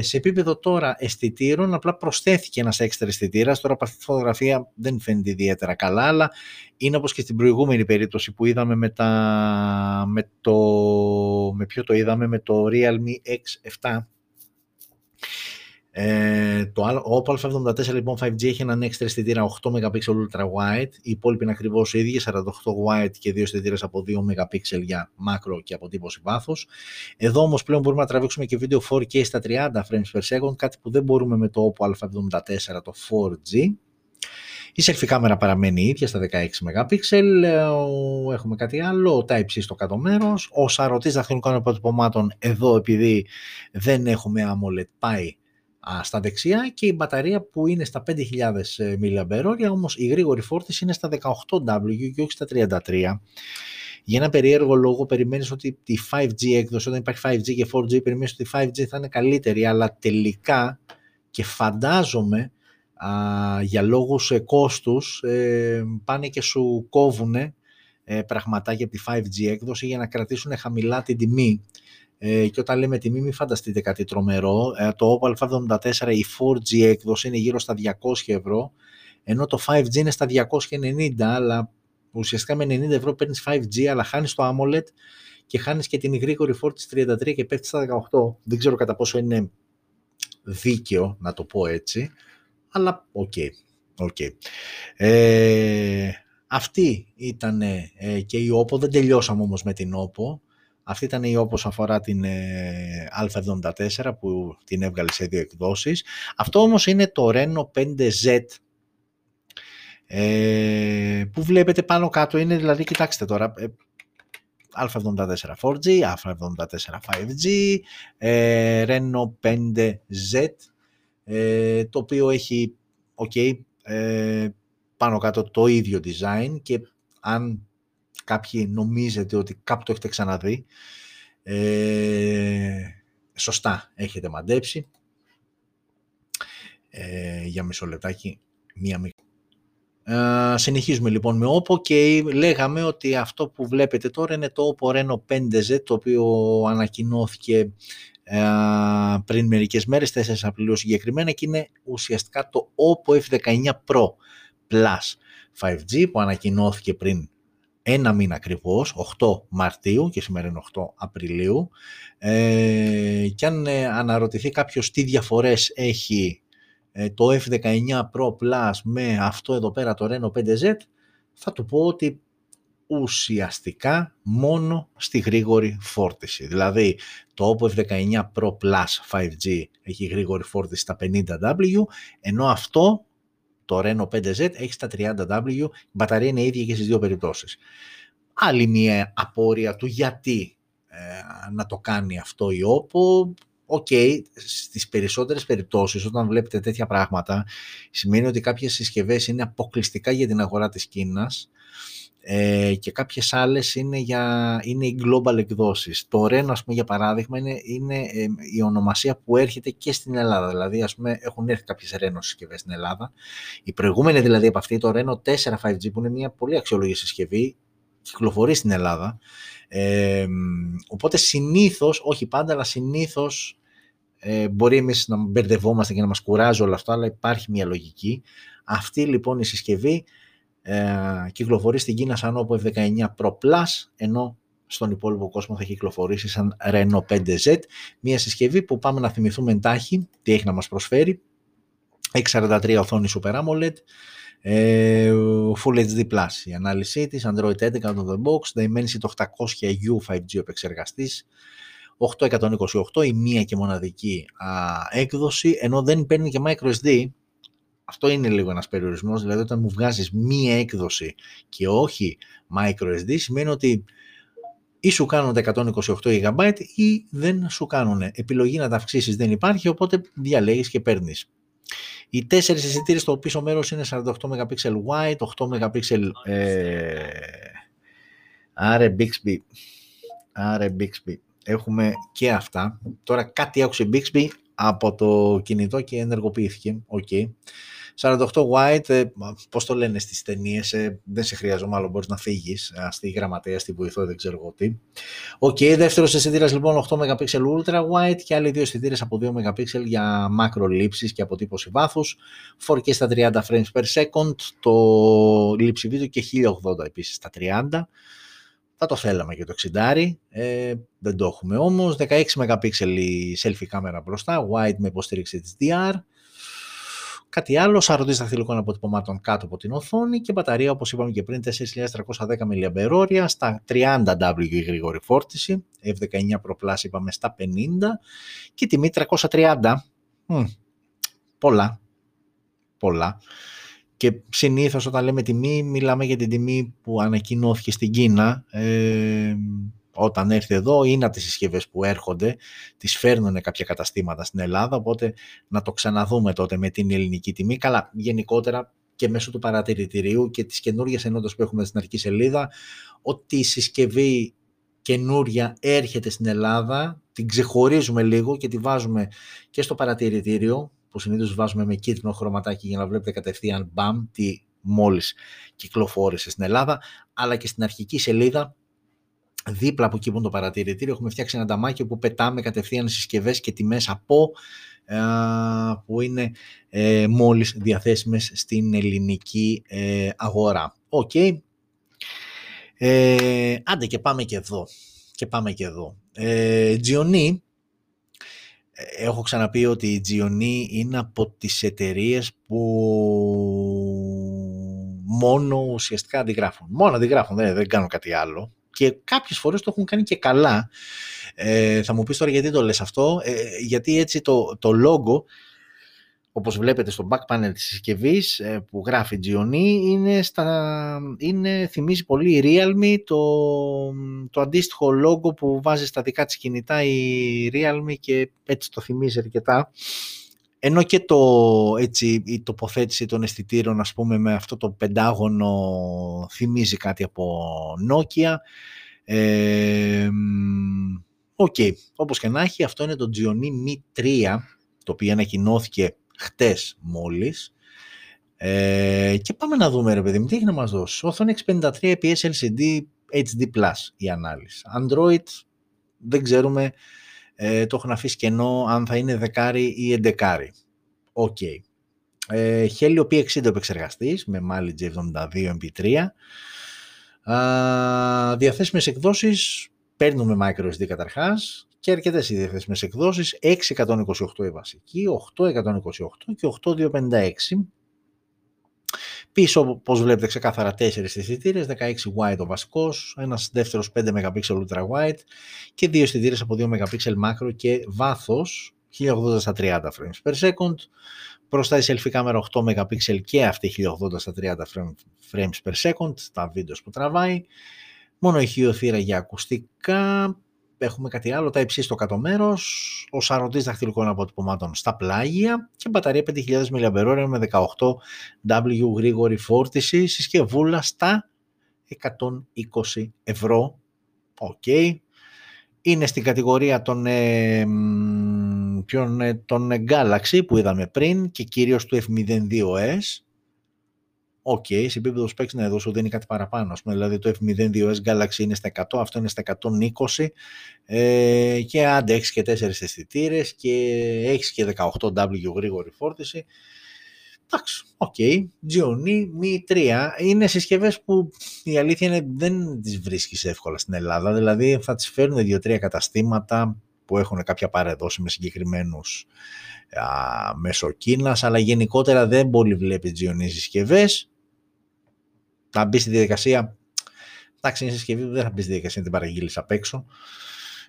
Σε επίπεδο τώρα αισθητήρων, απλά προσθέθηκε ένας έξτρα αισθητήρας. Τώρα από αυτή τη φωτογραφία δεν φαίνεται ιδιαίτερα καλά, αλλά είναι όπως και στην προηγούμενη περίπτωση που είδαμε με το Realme X7. Το OPPO A74 λοιπόν 5G έχει έναν έξτρα αισθητήρα 8 MP ultra wide, οι υπόλοιποι είναι ακριβώς οι ίδιοι, 48 wide και δύο αισθητήρες από 2 MP για μάκρο και αποτύπωση βάθους. Εδώ όμως πλέον μπορούμε να τραβήξουμε και βίντεο 4K στα 30 frames per second, κάτι που δεν μπορούμε με το OPPO A74 το 4G. Η selfie κάμερα παραμένει ίδια στα 16 MP, έχουμε κάτι άλλο, Type-C στο κάτω μέρος, ο σαρωτής δαχτυλικών αποτυπωμάτων εδώ, επειδή δεν έχουμε AMOLED, πάει στα δεξιά, και η μπαταρία που είναι στα 5.000 mAh, όμως η γρήγορη φόρτιση είναι στα 18W και όχι στα 33. Για ένα περίεργο λόγο περιμένεις ότι η 5G έκδοση, όταν υπάρχει 5G και 4G, περιμένεις ότι η 5G θα είναι καλύτερη, αλλά τελικά, και φαντάζομαι για λόγους κόστους, πάνε και σου κόβουνε πραγματάκια από τη 5G έκδοση για να κρατήσουν χαμηλά την τιμή. Και όταν λέμε τιμή, μην φανταστείτε κάτι τρομερό. Το OPPO A74 η 4G έκδοση είναι γύρω στα 200 ευρώ, ενώ το 5G είναι στα 290, αλλά ουσιαστικά με 90 ευρώ παίρνεις 5G, αλλά χάνεις το AMOLED και χάνεις και την γρήγορη φόρτιση 33 και πέφτεις στα 18. Δεν ξέρω κατά πόσο είναι δίκαιο να το πω έτσι, αλλά οκ. Αυτή ήταν και η OPPO. Δεν τελειώσαμε όμως με την OPPO. Αυτή ήταν η όπως αφορά την A74 που την έβγαλε σε δύο εκδόσεις. Αυτό όμως είναι το Reno 5Z που βλέπετε πάνω κάτω. Είναι δηλαδή, κοιτάξτε τώρα, A74 4G, A74 5G, Reno 5Z, το οποίο έχει okay, πάνω κάτω το ίδιο design, και αν κάποιοι νομίζετε ότι κάπου το έχετε ξαναδεί, σωστά έχετε μαντέψει. Για μισό λεπτάκι, μία μικρή. Συνεχίζουμε λοιπόν με OPPO, και λέγαμε ότι αυτό που βλέπετε τώρα είναι το OPPO Reno 5Z, το οποίο ανακοινώθηκε πριν μερικές μέρες, 4 Απριλίου συγκεκριμένα, και είναι ουσιαστικά το OPPO F19 Pro Plus 5G που ανακοινώθηκε πριν ένα μήνα ακριβώς, 8 Μαρτίου, και σήμερα είναι 8 Απριλίου. Και αν αναρωτηθεί κάποιος τι διαφορές έχει το F19 Pro Plus με αυτό εδώ πέρα το Reno 5Z, θα του πω ότι ουσιαστικά μόνο στη γρήγορη φόρτιση. Δηλαδή το OPPO F19 Pro Plus 5G έχει γρήγορη φόρτιση στα 50W, ενώ αυτό το Reno 5Z έχει στα 30W. Η μπαταρία είναι ίδια και στις δύο περιπτώσεις. Άλλη μια απόρρεια του γιατί να το κάνει αυτό η OPPO. Okay, στις περισσότερες περιπτώσεις όταν βλέπετε τέτοια πράγματα σημαίνει ότι κάποιες συσκευές είναι αποκλειστικά για την αγορά της Κίνας και κάποιες άλλες είναι οι global εκδόσεις. Το Reno, ας πούμε, για παράδειγμα είναι η ονομασία που έρχεται και στην Ελλάδα. Δηλαδή, ας πούμε, έχουν έρθει κάποιες Reno συσκευές στην Ελλάδα. Η προηγούμενη δηλαδή από αυτή, το Reno 4 5G, που είναι μια πολύ αξιόλογη συσκευή, κυκλοφορεί στην Ελλάδα. Οπότε συνήθως, όχι πάντα, αλλά συνήθως μπορεί εμείς να μπερδευόμαστε και να μας κουράζει όλο αυτό, αλλά υπάρχει μια λογική. Αυτή λοιπόν η συσκευή κυκλοφορεί στην Κίνα σαν OPPO F19 Pro Plus, ενώ στον υπόλοιπο κόσμο θα κυκλοφορήσει σαν Reno 5Z. Μια συσκευή που πάμε να θυμηθούμε εντάχει τι έχει να μας προσφέρει. 643 οθόνη Super AMOLED, Full HD+, η ανάλυση της, Android 11 out of the box, Dimensity 800U 5G ο επεξεργαστής, 828 η μία και μοναδική έκδοση, ενώ δεν παίρνει και microSD. Αυτό είναι λίγο ένας περιορισμός, δηλαδή όταν μου βγάζεις μία έκδοση και όχι microSD, σημαίνει ότι ή σου κάνουν τα 128 GB ή δεν σου κάνουν. Επιλογή να τα αυξήσεις δεν υπάρχει, οπότε διαλέγεις και παίρνεις. Οι 4 αισθητήρες στο πίσω μέρος είναι 48 MP wide, 8 MP Bixby. Έχουμε και αυτά. Τώρα κάτι άκουσε Bixby από το κινητό και ενεργοποιήθηκε. Okay. 48 wide, πώς το λένε στις ταινίες, δεν σε χρειάζομαι άλλο, μπορείς να φύγεις στη γραμματέα, στη βοηθό, δεν ξέρω εγώ τι. Okay, δεύτερος αισθητήρας λοιπόν 8 MP Ultra Wide και άλλοι δύο αισθητήρες από 2 MP για μακρολήψεις και αποτύπωση βάθους, 4K στα 30 frames per second, το λήψη βίντεο και 1080 επίσης στα 30. Θα το θέλαμε και το 60, δεν το έχουμε όμως. 16 MP selfie κάμερα μπροστά, wide με υποστήριξη της DR. Κάτι άλλο, σαρωτής δαχτυλικών αποτυπωμάτων κάτω από την οθόνη και μπαταρία, όπως είπαμε και πριν, 4.310 mAh, στα 30W η γρήγορη φόρτιση, F19 Pro Plus είπαμε στα 50 και τιμή 330. Πολλά. Και συνήθως όταν λέμε τιμή, μιλάμε για την τιμή που ανακοινώθηκε στην Κίνα. Όταν έρθει εδώ, είναι από τις συσκευές που έρχονται, τις φέρνουν κάποια καταστήματα στην Ελλάδα, οπότε να το ξαναδούμε τότε με την ελληνική τιμή. Καλά, γενικότερα και μέσω του παρατηρητηρίου και της καινούργιας ενότητας που έχουμε στην αρχική σελίδα, ότι η συσκευή καινούρια έρχεται στην Ελλάδα, την ξεχωρίζουμε λίγο και τη βάζουμε και στο παρατηρητήριο, που συνήθως βάζουμε με κίτρινο χρωματάκι για να βλέπετε κατευθείαν μπαμ τι μόλις κυκλοφόρησε στην Ελλάδα, αλλά και στην αρχική σελίδα. Δίπλα από εκεί που είναι το παρατηρητήριο, έχουμε φτιάξει ένα ταμάκι που πετάμε κατευθείαν συσκευές και τιμές από που είναι μόλις διαθέσιμες στην ελληνική αγορά. Okay. Άντε και πάμε και εδώ. G20. Έχω ξαναπεί ότι η G20 είναι από τις εταιρείες που μόνο ουσιαστικά αντιγράφουν. Μόνο αντιγράφουν, δεν κάνουν κάτι άλλο. και κάποιες φορές το έχουν κάνει και καλά. Θα μου πεις τώρα γιατί το λες αυτό, γιατί έτσι το logo, όπως βλέπετε στο back panel της συσκευής που γράφει Gioni, θυμίζει πολύ Realme το αντίστοιχο logo που βάζει στα δικά της κινητά η Realme και έτσι το θυμίζει αρκετά. Ενώ και η τοποθέτηση των αισθητήρων, ας πούμε, με αυτό το πεντάγωνο θυμίζει κάτι από Nokia. Okay. Όπως και να έχει, αυτό είναι το Gioni Mi 3, το οποίο ανακοινώθηκε χτες μόλις. Και πάμε να δούμε, ρε παιδί μου, τι έχει να μας δώσει. Οθόνη 653 IPS LCD HD+, η ανάλυση. Android, δεν ξέρουμε, το έχουν αφήσει κενό αν θα είναι δεκάρι ή εντεκάρι. Οκ. Helio P60 επεξεργαστής με Mali G72 MP3. Διαθέσιμες εκδόσεις, παίρνουμε microSD καταρχάς, και αρκετές οι διαθέσιμες εκδόσεις, 628 η βασική, 828 και 8256. Πίσω, όπως βλέπετε, ξεκάθαρα 4 αισθητήρες, 16 wide ο βασικός, ένας δεύτερος 5 MP ultra wide και 2 αισθητήρες από 2 MP μάκρο και βάθος, 1080 στα 30 frames per second. Μπροστά η selfie κάμερα 8 MP και αυτή 1080 στα 30 frames per second, τα βίντεο που τραβάει. Μόνο ηχείο, θύρα για ακουστικά. Έχουμε κάτι άλλο, Type-C στο κάτω μέρος, ο σαρωτής δαχτυλικών αποτυπωμάτων στα πλάγια και μπαταρία 5.000 mAh με 18W γρήγορη φόρτιση, συσκευούλα στα 120 ευρώ. Okay. Είναι στην κατηγορία των Galaxy που είδαμε πριν και κυρίως του F02s. Οκ, σε επίπεδο specs να εδώ σου δίνει κάτι παραπάνω. Ας πούμε, δηλαδή το F02s Galaxy είναι στα 100, αυτό είναι στα 120 και άντε έχεις και 4 αισθητήρες και έχεις και 18W γρήγορη φόρτιση. Εντάξει, οκ. Gioni Mi 3 είναι συσκευές που η αλήθεια είναι δεν τις βρίσκεις εύκολα στην Ελλάδα. Δηλαδή θα τις φέρουν 2-3 καταστήματα που έχουν κάποια παρεδόση με συγκεκριμένους μέσω Κίνας, αλλά γενικότερα δεν πολύ βλέπει Gioni συσκευές. Θα μπει στη διαδικασία, εντάξει, είναι συσκευή που δεν θα μπει στη διαδικασία να την παραγγείλεις απ' έξω,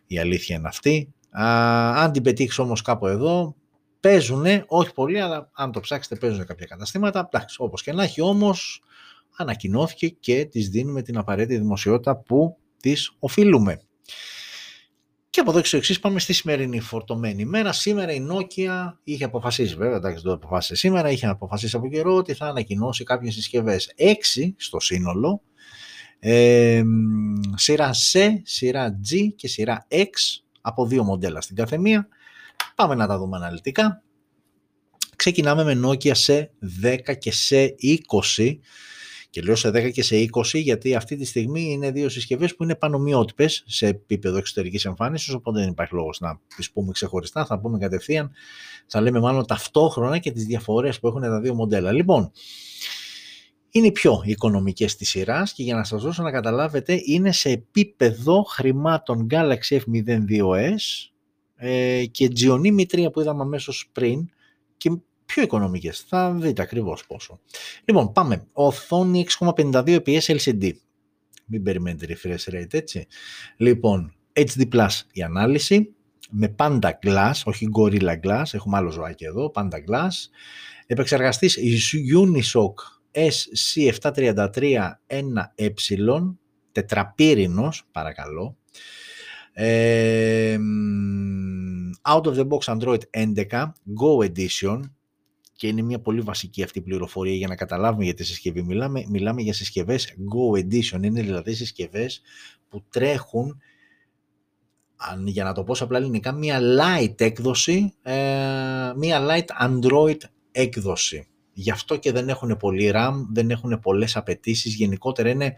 η αλήθεια είναι αυτή. Αν την πετύχεις όμως κάπου εδώ, παίζουνε, όχι πολύ, αλλά αν το ψάξετε παίζουνε κάποια καταστήματα. Εντάξει, όπως και να έχει, όμως ανακοινώθηκε και της δίνουμε την απαραίτητη δημοσιότητα που της οφείλουμε. Και από εδώ και στο εξής πάμε στη σημερινή φορτωμένη ημέρα. Σήμερα η Nokia είχε αποφασίσει, βέβαια, εντάξει, το αποφάσισε σήμερα, είχε αποφασίσει από καιρό ότι θα ανακοινώσει κάποιες συσκευές. 6 στο σύνολο, σειρά C, σειρά G και σειρά X, από 2 μοντέλα στην καθεμία. Πάμε να τα δούμε αναλυτικά. Ξεκινάμε με Nokia C10 και C20. Και λέω σε 10 και σε 20 γιατί αυτή τη στιγμή είναι δύο συσκευές που είναι πανομοιότυπες σε επίπεδο εξωτερικής εμφάνισης, οπότε δεν υπάρχει λόγος να τις πούμε ξεχωριστά, θα πούμε κατευθείαν, θα λέμε μάλλον ταυτόχρονα και τις διαφορές που έχουν τα δύο μοντέλα. Λοιπόν, είναι οι πιο οικονομικές της σειράς και για να σας δώσω να καταλάβετε είναι σε επίπεδο χρημάτων Galaxy F02s και Gioni Mi 3 που είδαμε αμέσως πριν και πιο οικονομικές, θα δείτε ακριβώς πόσο. Λοιπόν, πάμε. Οθόνη 6,52 IPS LCD. Μην περιμένετε refresh rate, έτσι. Λοιπόν, HD+, η ανάλυση. Με Panda Glass, όχι Gorilla Glass. Έχουμε άλλο ζωάκι εδώ, Panda Glass. Επεξεργαστής Unisoc SC733-1E, τετραπύρινος, παρακαλώ. Out of the box Android 11, Go Edition. Και είναι μια πολύ βασική αυτή η πληροφορία για να καταλάβουμε για τη συσκευή. Μιλάμε για συσκευές Go Edition. Είναι δηλαδή συσκευές που τρέχουν, για να το πω σε απλά ελληνικά, μια light έκδοση, μια light Android έκδοση. Γι' αυτό και δεν έχουν πολύ RAM, δεν έχουν πολλές απαιτήσεις. Γενικότερα είναι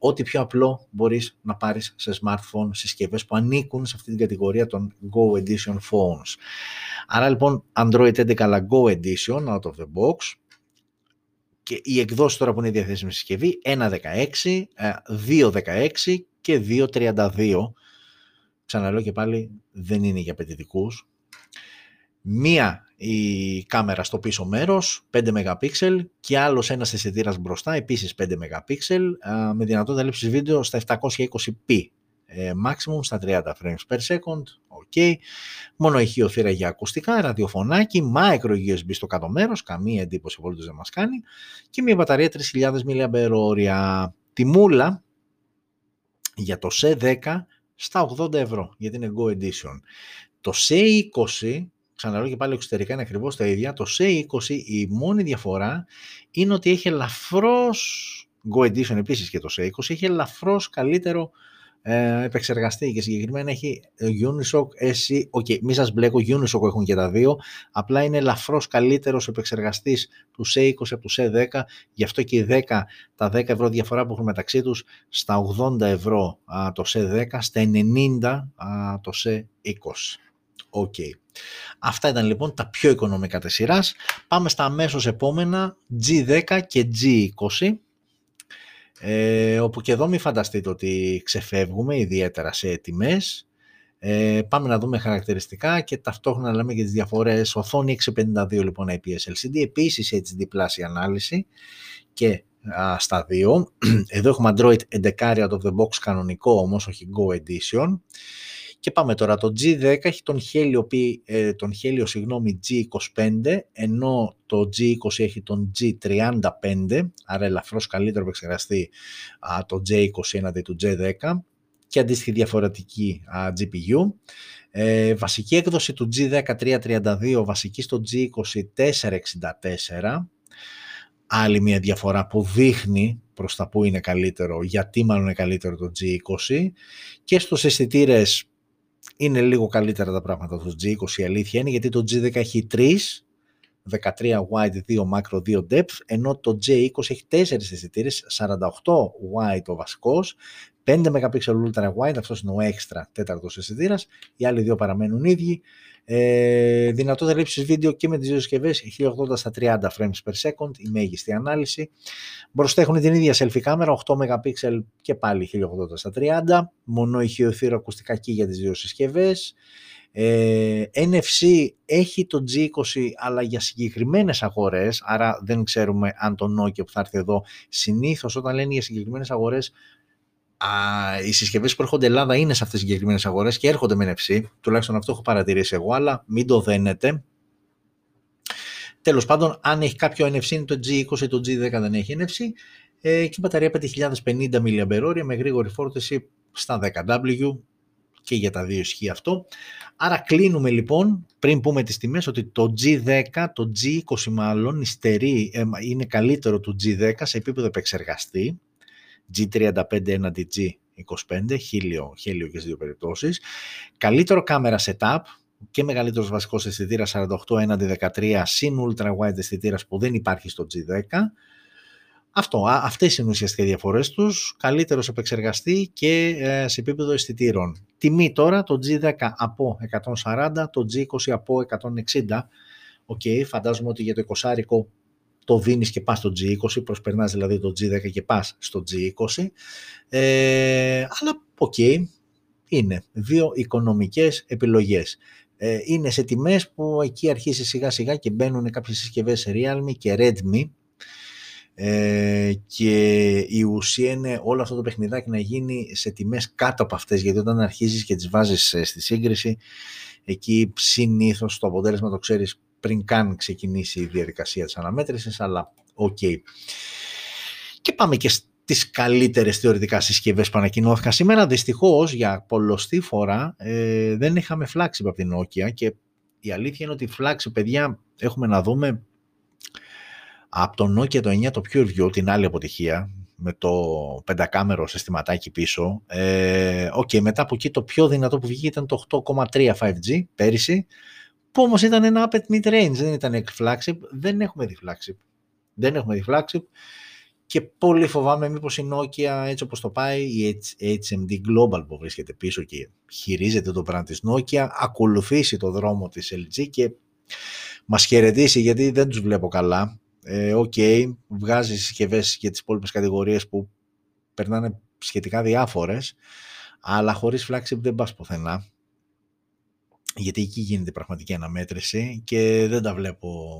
ό,τι πιο απλό μπορείς να πάρεις σε smartphone συσκευές που ανήκουν σε αυτή την κατηγορία των Go Edition phones. Άρα λοιπόν Android 11 αλλά Go Edition out of the box και η εκδόση τώρα που είναι διαθέσιμη συσκευή 1.16, 2.16 και 2.32. Ξαναλέω και πάλι δεν είναι για απαιτητικούς. μία η κάμερα στο πίσω μέρος 5MP και άλλος ένας αισθητήρας μπροστά επίσης 5MP με δυνατότητα λήψης βίντεο στα 720p maximum στα 30 frames per second. Okay. Μόνο ηχείο θύρα για ακουστικά, ραδιοφωνάκι, micro USB στο κάτω μέρος, καμία εντύπωση απολύτως δεν μας κάνει, και μια μπαταρία 3000 mAh. Τιμούλα για το C10 στα 80 ευρώ γιατί είναι Go Edition. Το C20, ξαναλέω και πάλι εξωτερικά είναι ακριβώς τα ίδια, το C20 η μόνη διαφορά είναι ότι έχει ελαφρώς, Go Edition επίσης και το C20, έχει ελαφρώς καλύτερο επεξεργαστή και συγκεκριμένα έχει Unisoc SE, okay, μη σας μπλέκω, Unisoc έχουν και τα δύο, απλά είναι ελαφρώς καλύτερος επεξεργαστής του C20 από του C10, γι' αυτό και οι 10, τα 10 ευρώ διαφορά που έχουν μεταξύ τους, στα 80 ευρώ το C10, στα 90 το C20. Okay. Αυτά ήταν λοιπόν τα πιο οικονομικά της σειράς. Πάμε στα αμέσως επόμενα G10 και G20, όπου και εδώ μην φανταστείτε ότι ξεφεύγουμε ιδιαίτερα σε τιμές. Πάμε να δούμε χαρακτηριστικά και ταυτόχρονα λέμε και τις διαφορές. Οθόνη 652 λοιπόν IPS LCD, επίσης HD Plus η ανάλυση και στα δύο. Εδώ έχουμε Android 11 out of the box κανονικό όμως, όχι Go Edition. Και πάμε τώρα, το G10 έχει τον Helio, G25, ενώ το G20 έχει τον G35, άρα ελαφρώς καλύτερο επεξεργαστή το G20 έναντι του G10 και αντίστοιχη διαφορετική GPU. Βασική έκδοση του G10 332, βασική στο G20 464. Άλλη μια διαφορά που δείχνει προς τα που είναι καλύτερο, γιατί μάλλον είναι καλύτερο το G20, και στους αισθητήρες είναι λίγο καλύτερα τα πράγματα του G20, η αλήθεια είναι, γιατί το G10 έχει 3, 13 wide, 2 macro, 2 depth, ενώ το G20 έχει 4 αισθητήρες, 48 wide ο βασικός, 5MP ultra wide, αυτός είναι ο extra τέταρτος αισθητήρας, οι άλλοι δύο παραμένουν ίδιοι. Δυνατότητα λήψης βίντεο και με τις δύο συσκευές 1080 στα 30 frames per second, η μέγιστη ανάλυση. Μπροστά έχουν την ίδια selfie κάμερα, 8MP και πάλι 1080 στα 30, μονό ηχείο θύρο ακουστικά και για τις δύο συσκευές. NFC έχει το G20 αλλά για συγκεκριμένες αγορές, άρα δεν ξέρουμε αν το Nokia που θα έρθει εδώ, συνήθως όταν λένε για συγκεκριμένες αγορές, οι συσκευές που έρχονται Ελλάδα είναι σε αυτές τις συγκεκριμένες αγορές και έρχονται με NFC, τουλάχιστον αυτό έχω παρατηρήσει εγώ, αλλά μην το δένετε. Τέλος πάντων, αν έχει κάποιο NFC είναι το G20, το G10 δεν έχει NFC, και μπαταρία 5050 mAh με γρήγορη φόρτιση στα 10W, και για τα δύο ισχύει αυτό. Άρα κλείνουμε λοιπόν, πριν πούμε τις τιμές, ότι το G10, το G20 μάλλον, υστερεί, είναι καλύτερο του G10 σε επίπεδο επεξεργαστή, G35 έναντι G25, Helio και στις δύο περιπτώσεις. Καλύτερο κάμερα setup και μεγαλύτερος βασικός αισθητήρας 48 έναντι 13, συν ultra wide αισθητήρας που δεν υπάρχει στο G10. Αυτές είναι ουσιαστικά οι διαφορές τους. Καλύτερος επεξεργαστή και σε επίπεδο αισθητήρων. Τιμή τώρα, το G10 από 140, το G20 από 160. Okay, φαντάζομαι ότι για το 20 το δίνεις και πας στο G20, προσπερνάς δηλαδή το G10 και πας στο G20. Αλλά, ok, είναι δύο οικονομικές επιλογές. Είναι σε τιμές που εκεί αρχίζει σιγά σιγά και μπαίνουν κάποιες συσκευές Realme και Redmi, και η ουσία είναι όλο αυτό το παιχνιδάκι να γίνει σε τιμές κάτω από αυτές, γιατί όταν αρχίζεις και τις βάζεις στη σύγκριση, εκεί συνήθως το αποτέλεσμα το ξέρεις πριν καν ξεκινήσει η διαδικασία της αναμέτρησης, αλλά ok. Και πάμε και στις καλύτερες θεωρητικά συσκευές που ανακοινώθηκαν σήμερα. Δυστυχώς για πολλοστή φορά δεν είχαμε flagship από την Nokia, και η αλήθεια είναι ότι flagship, παιδιά, έχουμε να δούμε από το Nokia το 9 το PureView, την άλλη αποτυχία με το πεντακάμερο συστηματάκι πίσω. Okay, μετά από εκεί το πιο δυνατό που βγήκε ήταν το 8,3 5G πέρυσι, που όμως ήταν ένα up at mid-range, δεν ήταν flagship. Δεν έχουμε δει flagship και πολύ φοβάμαι μήπως η Nokia, έτσι όπως το πάει, η HMD Global που βρίσκεται πίσω και χειρίζεται το brand της Nokia, ακολουθήσει το δρόμο της LG και μας χαιρετήσει, γιατί δεν τους βλέπω καλά. Okay, βγάζει συσκευές για τις υπόλοιπες κατηγορίες που περνάνε σχετικά διάφορες, αλλά χωρίς flagship δεν πας πουθενά. γιατί εκεί γίνεται πραγματική αναμέτρηση και δεν τα βλέπω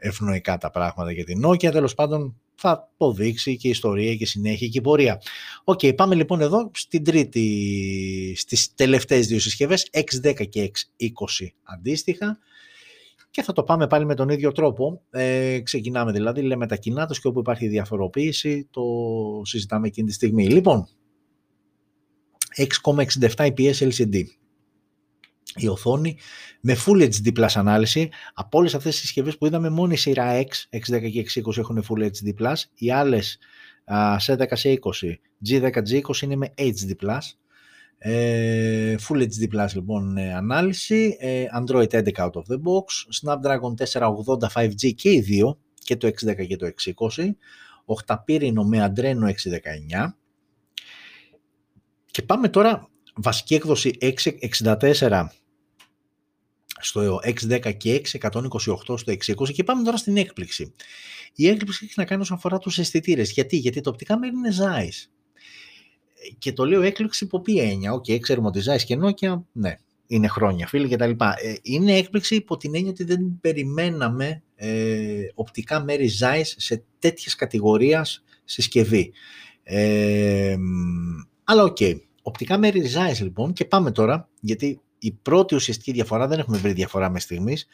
ευνοϊκά τα πράγματα για την Nokia. Τέλος πάντων, θα το δείξει και η ιστορία και συνέχεια και η πορεία. Οκ, πάμε λοιπόν εδώ στην τρίτη, στις τελευταίες δύο συσκευές, X10 και X20 αντίστοιχα. Και θα το πάμε πάλι με τον ίδιο τρόπο. Ξεκινάμε δηλαδή, λέμε τα κοινά τους και όπου υπάρχει διαφοροποίηση το συζητάμε εκείνη τη στιγμή. Λοιπόν, 6,67 IPS LCD. Η οθόνη με Full HD Plus ανάλυση. Από όλες αυτές τις συσκευές που είδαμε, μόνο η σειρά X, X10 και X20 έχουν Full HD Plus. Οι άλλες C10, C20, G10, G20 είναι με HD Plus. Full HD Plus λοιπόν ανάλυση, Android 11 out of the box, Snapdragon 480 5G και οι δύο, και το X10 και το X20, 8-πύρινο με Adreno 619. Και πάμε τώρα βασική έκδοση 664 στο X10 και 628 στο X20 και πάμε τώρα στην έκπληξη. Η έκπληξη έχει να κάνει όσον αφορά τους αισθητήρες. Γιατί τα οπτικά μέρη είναι Zeiss. Και το λέω έκπληξη υπό ποια έννοια? Οκ, ξέρουμε ότι Zeiss και Nokia, ναι, είναι χρόνια φίλοι και τα λοιπά. Είναι έκπληξη υπό την έννοια ότι δεν περιμέναμε οπτικά μέρη Zeiss σε τέτοιες κατηγορίες συσκευή. Αλλά οκ. Οπτικά μέρη Zeiss λοιπόν, και πάμε τώρα, γιατί η πρώτη ουσιαστική διαφορά, δεν έχουμε βρει διαφορά μέχρι στιγμής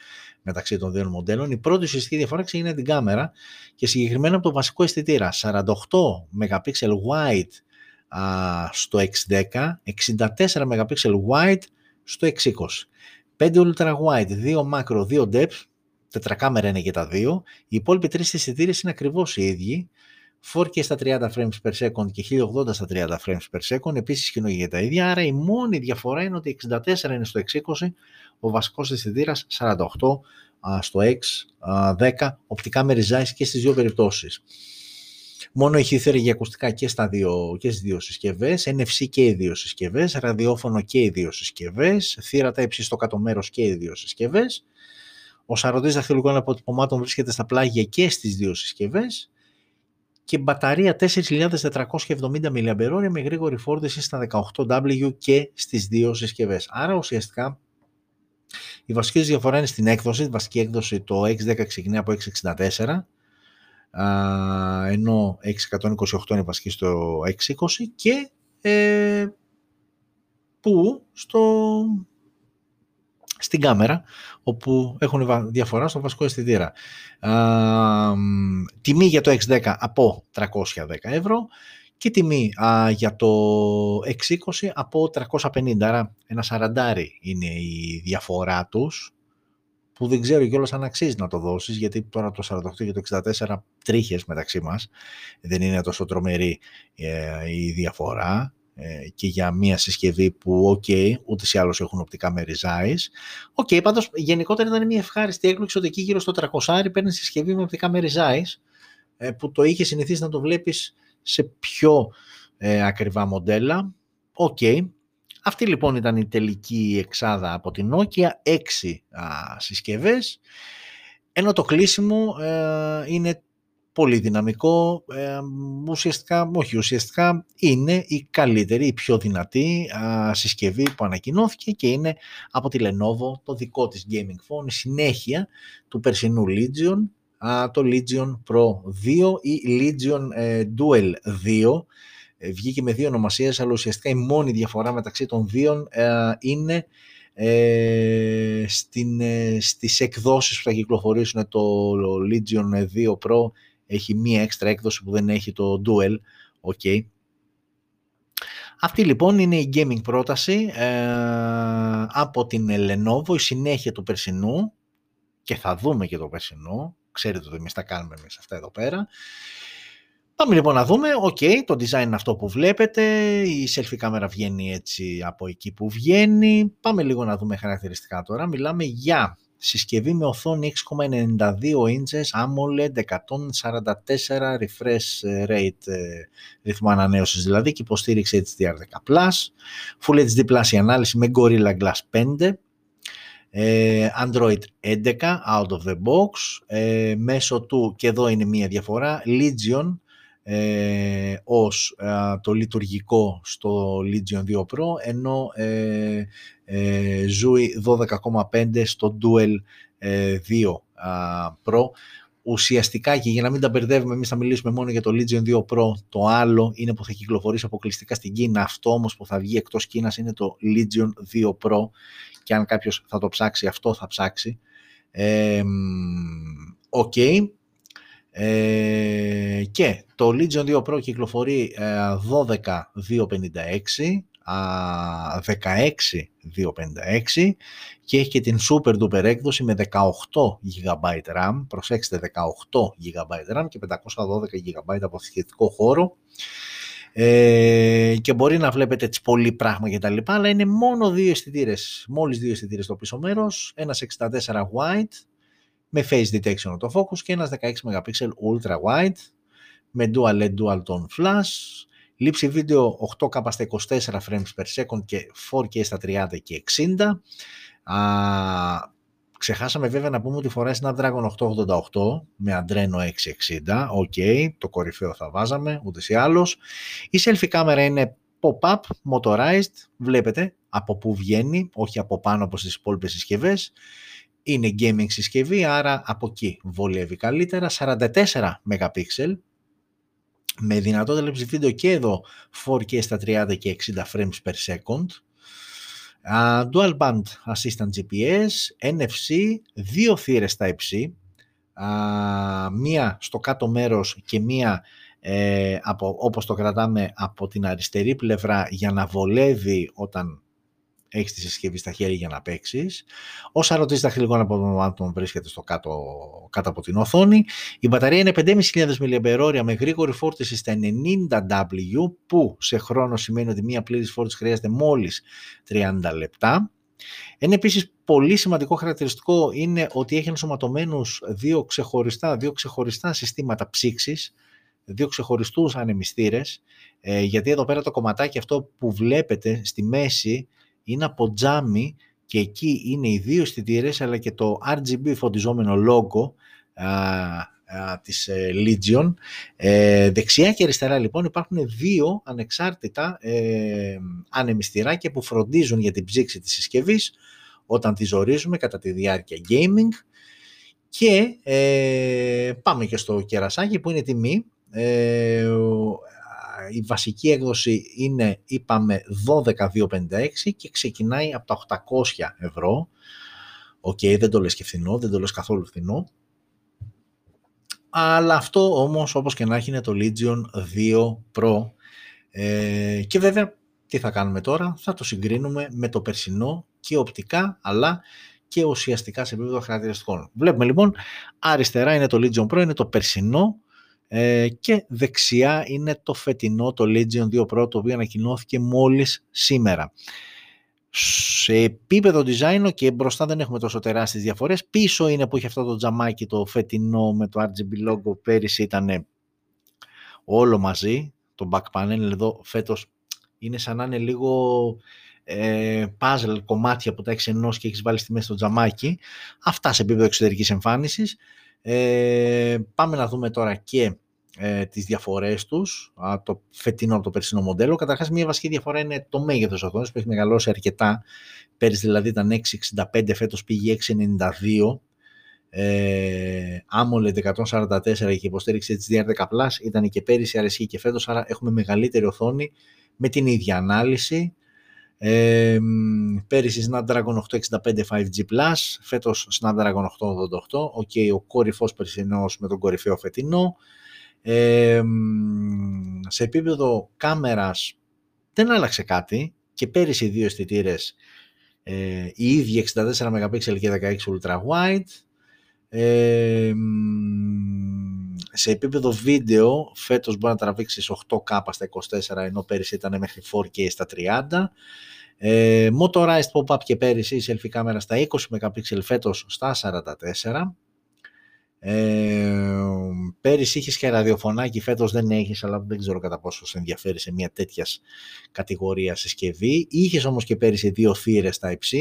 μεταξύ των δύο μοντέλων. Η πρώτη ουσιαστική διαφορά ξεκινάει την κάμερα και συγκεκριμένα από το βασικό αισθητήρα. 48 MP wide στο X10, 64 MP wide στο X20, 5 ultra wide, 2 macro, 2 depth, τετρακάμερα είναι και τα δύο. Οι υπόλοιποι τρεις αισθητήρες είναι ακριβώς οι ίδιοι, 4K στα 30 frames per second και 1080 στα 30 frames per second, επίσης κινούνται για τα ίδια. Άρα η μόνη διαφορά είναι ότι 64 είναι στο X20, ο βασικός αισθητήρας 48 στο X10, οπτικά μέρη Zeiss και στις δύο περιπτώσεις. Μόνο έχει θέρη για ακουστικά και στις δύο συσκευές, NFC και οι δύο συσκευές, ραδιόφωνο και οι δύο συσκευές, θύρα Type-C στο κάτω μέρος και οι δύο συσκευές. Ο σαρωτής δαχτυλικών αποτυπωμάτων βρίσκεται στα πλάγια και στις δύο συσκευές. Και μπαταρία 4.470 mAh με γρήγορη φόρτιση στα 18W και στις δύο συσκευές. Άρα ουσιαστικά η βασική διαφορά είναι στην έκδοση. Η βασική έκδοση το X10 ξεκινάει από 664, ενώ 628 είναι βασική στο X20 και που στην κάμερα, όπου έχουν διαφορά στο βασικό αισθητήρα. Τιμή για το X10 από 310€ και τιμή για το X20 από 350. Άρα ένα 40 είναι η διαφορά τους, που δεν ξέρω κιόλας αν αξίζει να το δώσεις, γιατί τώρα το 48 και το 64 τρίχες μεταξύ μας, δεν είναι τόσο τρομερή η διαφορά και για μια συσκευή που ούτως ή άλλως έχουν οπτικά μέρη Zeiss. Πάντως γενικότερα ήταν μια ευχάριστη έκπληξη ότι εκεί γύρω στο 300 παίρνει συσκευή με οπτικά μέρη Zeiss, που το είχε συνηθίσει να το βλέπεις σε πιο ακριβά μοντέλα. Αυτή λοιπόν ήταν η τελική εξάδα από την Nokia, 6 συσκευές, ενώ το κλείσιμο είναι πολύ δυναμικό, ουσιαστικά είναι η καλύτερη, η πιο δυνατή συσκευή που ανακοινώθηκε και είναι από τη Lenovo, το δικό της gaming phone, η συνέχεια του περσινού Legion, το Legion Pro 2 ή Legion Dual 2. Βγήκε με δύο ονομασίες, αλλά ουσιαστικά η μόνη διαφορά μεταξύ των δύο είναι στις εκδόσεις που θα κυκλοφορήσουν. Το Legion 2 Pro έχει μία έξτρα έκδοση που δεν έχει το Dual. Αυτή λοιπόν είναι η gaming πρόταση από την Lenovo, η συνέχεια του περσινού, και θα δούμε και το περσινό. Ξέρετε ότι εμείς τα κάνουμε αυτά εδώ πέρα. Πάμε λοιπόν να δούμε, το design είναι αυτό που βλέπετε, η selfie κάμερα βγαίνει έτσι από εκεί που βγαίνει. Πάμε λίγο να δούμε χαρακτηριστικά τώρα. Μιλάμε για συσκευή με οθόνη 6,92 inches, AMOLED, 144 refresh rate, ρυθμό ανανέωσης δηλαδή, και υποστήριξη HDR10+, Full HD Plus η ανάλυση με Gorilla Glass 5, Android 11 out of the box, μέσω του, και εδώ είναι μία διαφορά, Legion ως το λειτουργικό στο Legion 2 Pro, ενώ ζούει 12,5 στο Dual 2 Pro. Ουσιαστικά, και για να μην τα μπερδεύουμε, εμείς θα μιλήσουμε μόνο για το Legion 2 Pro. Το άλλο είναι που θα κυκλοφορήσει αποκλειστικά στην Κίνα. Αυτό όμως που θα βγει εκτός Κίνας είναι το Legion 2 Pro, και αν κάποιος θα το ψάξει, αυτό θα ψάξει. Okay. Και το Legion 2 Pro κυκλοφορεί 16.256 και έχει και την super duper έκδοση με 18 GB RAM. Προσέξτε, 18 GB RAM και 512 GB αποθηκευτικό χώρο, και μπορεί να βλέπετε τις πολλή πράγμα και τα λοιπά, αλλά είναι μόνο δύο αισθητήρες, μόλις δύο αισθητήρες στο πίσω μέρος, ένας 64 wide με face detection auto focus και ένας 16 MP ultra wide με dual LED dual tone flash. Λήψη βίντεο 8K στα 24 frames per second και 4K στα 30 και 60. Ξεχάσαμε βέβαια να πούμε ότι φοράει Snapdragon 888 με Adreno 619. Okay, το κορυφαίο θα βάζαμε, ούτως ή άλλως. Η selfie κάμερα είναι pop-up, motorized. Βλέπετε από πού βγαίνει, όχι από πάνω όπως στις υπόλοιπες συσκευές. Είναι gaming συσκευή, άρα από εκεί βολεύει καλύτερα. 44 MP. Με δυνατότητα λήψη βίντεο και εδώ 4K στα 30 και 60 frames per second. Dual band assistant GPS, NFC, δύο θύρες Type-C, μία στο κάτω μέρος και μία όπως το κρατάμε από την αριστερή πλευρά για να βολεύει όταν έχεις τη συσκευή στα χέρια για να παίξεις. Ο σαρωτής δαχτυλικών αποτυπωμάτων βρίσκεται στο κάτω από την οθόνη. Η μπαταρία είναι 5.500 mAh με γρήγορη φόρτιση στα 90W, που σε χρόνο σημαίνει ότι μία πλήρης φόρτιση χρειάζεται μόλις 30 λεπτά. Ένα επίσης πολύ σημαντικό χαρακτηριστικό είναι ότι έχει ενσωματωμένους δύο ξεχωριστά συστήματα ψήξης, δύο ξεχωριστούς ανεμιστήρες, γιατί εδώ πέρα το κομματάκι αυτό που βλέπετε στη μέση είναι από τζάμι και εκεί είναι οι δύο αισθητήρες, αλλά και το RGB φωτιζόμενο logo της Legion. Δεξιά και αριστερά λοιπόν υπάρχουν δύο ανεξάρτητα ανεμιστηράκια που φροντίζουν για την ψήξη της συσκευής όταν τη ζορίζουμε κατά τη διάρκεια gaming. Και πάμε και στο κερασάκι που είναι τιμή. Η βασική έκδοση είναι, είπαμε, 12.256 και ξεκινάει από τα 800 ευρώ. Οκ, δεν το λες και φθηνό, δεν το λες καθόλου φθηνό, αλλά αυτό όμως όπως και να έχει είναι το Legion 2 Pro. Και βέβαια τι θα κάνουμε τώρα, θα το συγκρίνουμε με το περσινό και οπτικά αλλά και ουσιαστικά σε επίπεδο χαρακτηριστικών. Βλέπουμε λοιπόν, αριστερά είναι το Legion Pro, είναι το περσινό, και δεξιά είναι το φετινό, το Legion 2 Pro, το οποίο ανακοινώθηκε μόλις σήμερα. Σε επίπεδο design και μπροστά δεν έχουμε τόσο τεράστιες διαφορές. Πίσω είναι που έχει αυτό το τζαμάκι το φετινό με το RGB logo, πέρυσι ήταν όλο μαζί το back panel, εδώ φέτος είναι σαν να είναι λίγο puzzle κομμάτια που τα έχεις ενώσει και έχεις βάλει στη μέση το τζαμάκι. Αυτά σε επίπεδο εξωτερικής εμφάνισης. Πάμε να δούμε τώρα και τις διαφορές τους, το φετινό από το περσινό μοντέλο. Καταρχάς, μια βασική διαφορά είναι το μέγεθος οθόνης, που έχει μεγαλώσει αρκετά. Πέρυσι δηλαδή ήταν 6.65, φέτος πήγε 6.92. AMOLED 144 και υποστήριξη HDR10+, ήταν και πέρυσι, αρεσχεί και φέτος, άρα έχουμε μεγαλύτερη οθόνη με την ίδια ανάλυση. Πέρυσι Snapdragon 865 5G Plus, φέτος Snapdragon 888. Ο κορυφός περσινός με τον κορυφαίο φετινό. Σε επίπεδο κάμερας δεν άλλαξε κάτι, και πέρυσι δύο αισθητήρες, οι ίδιοι 64 MP και 16 Ultra Wide. Σε επίπεδο βίντεο φέτος μπορεί να τραβήξεις 8K στα 24, ενώ πέρυσι ήταν μέχρι 4K στα 30. Motorized pop-up και πέρυσι η selfie κάμερα στα 20 MP, φέτος στα 44. Πέρυσι είχες και ραδιοφωνάκι, φέτος δεν έχεις, αλλά δεν ξέρω κατά πόσο σε ενδιαφέρει σε μια τέτοια κατηγορία συσκευή. Είχες όμως και πέρυσι δύο θύρες Type-C,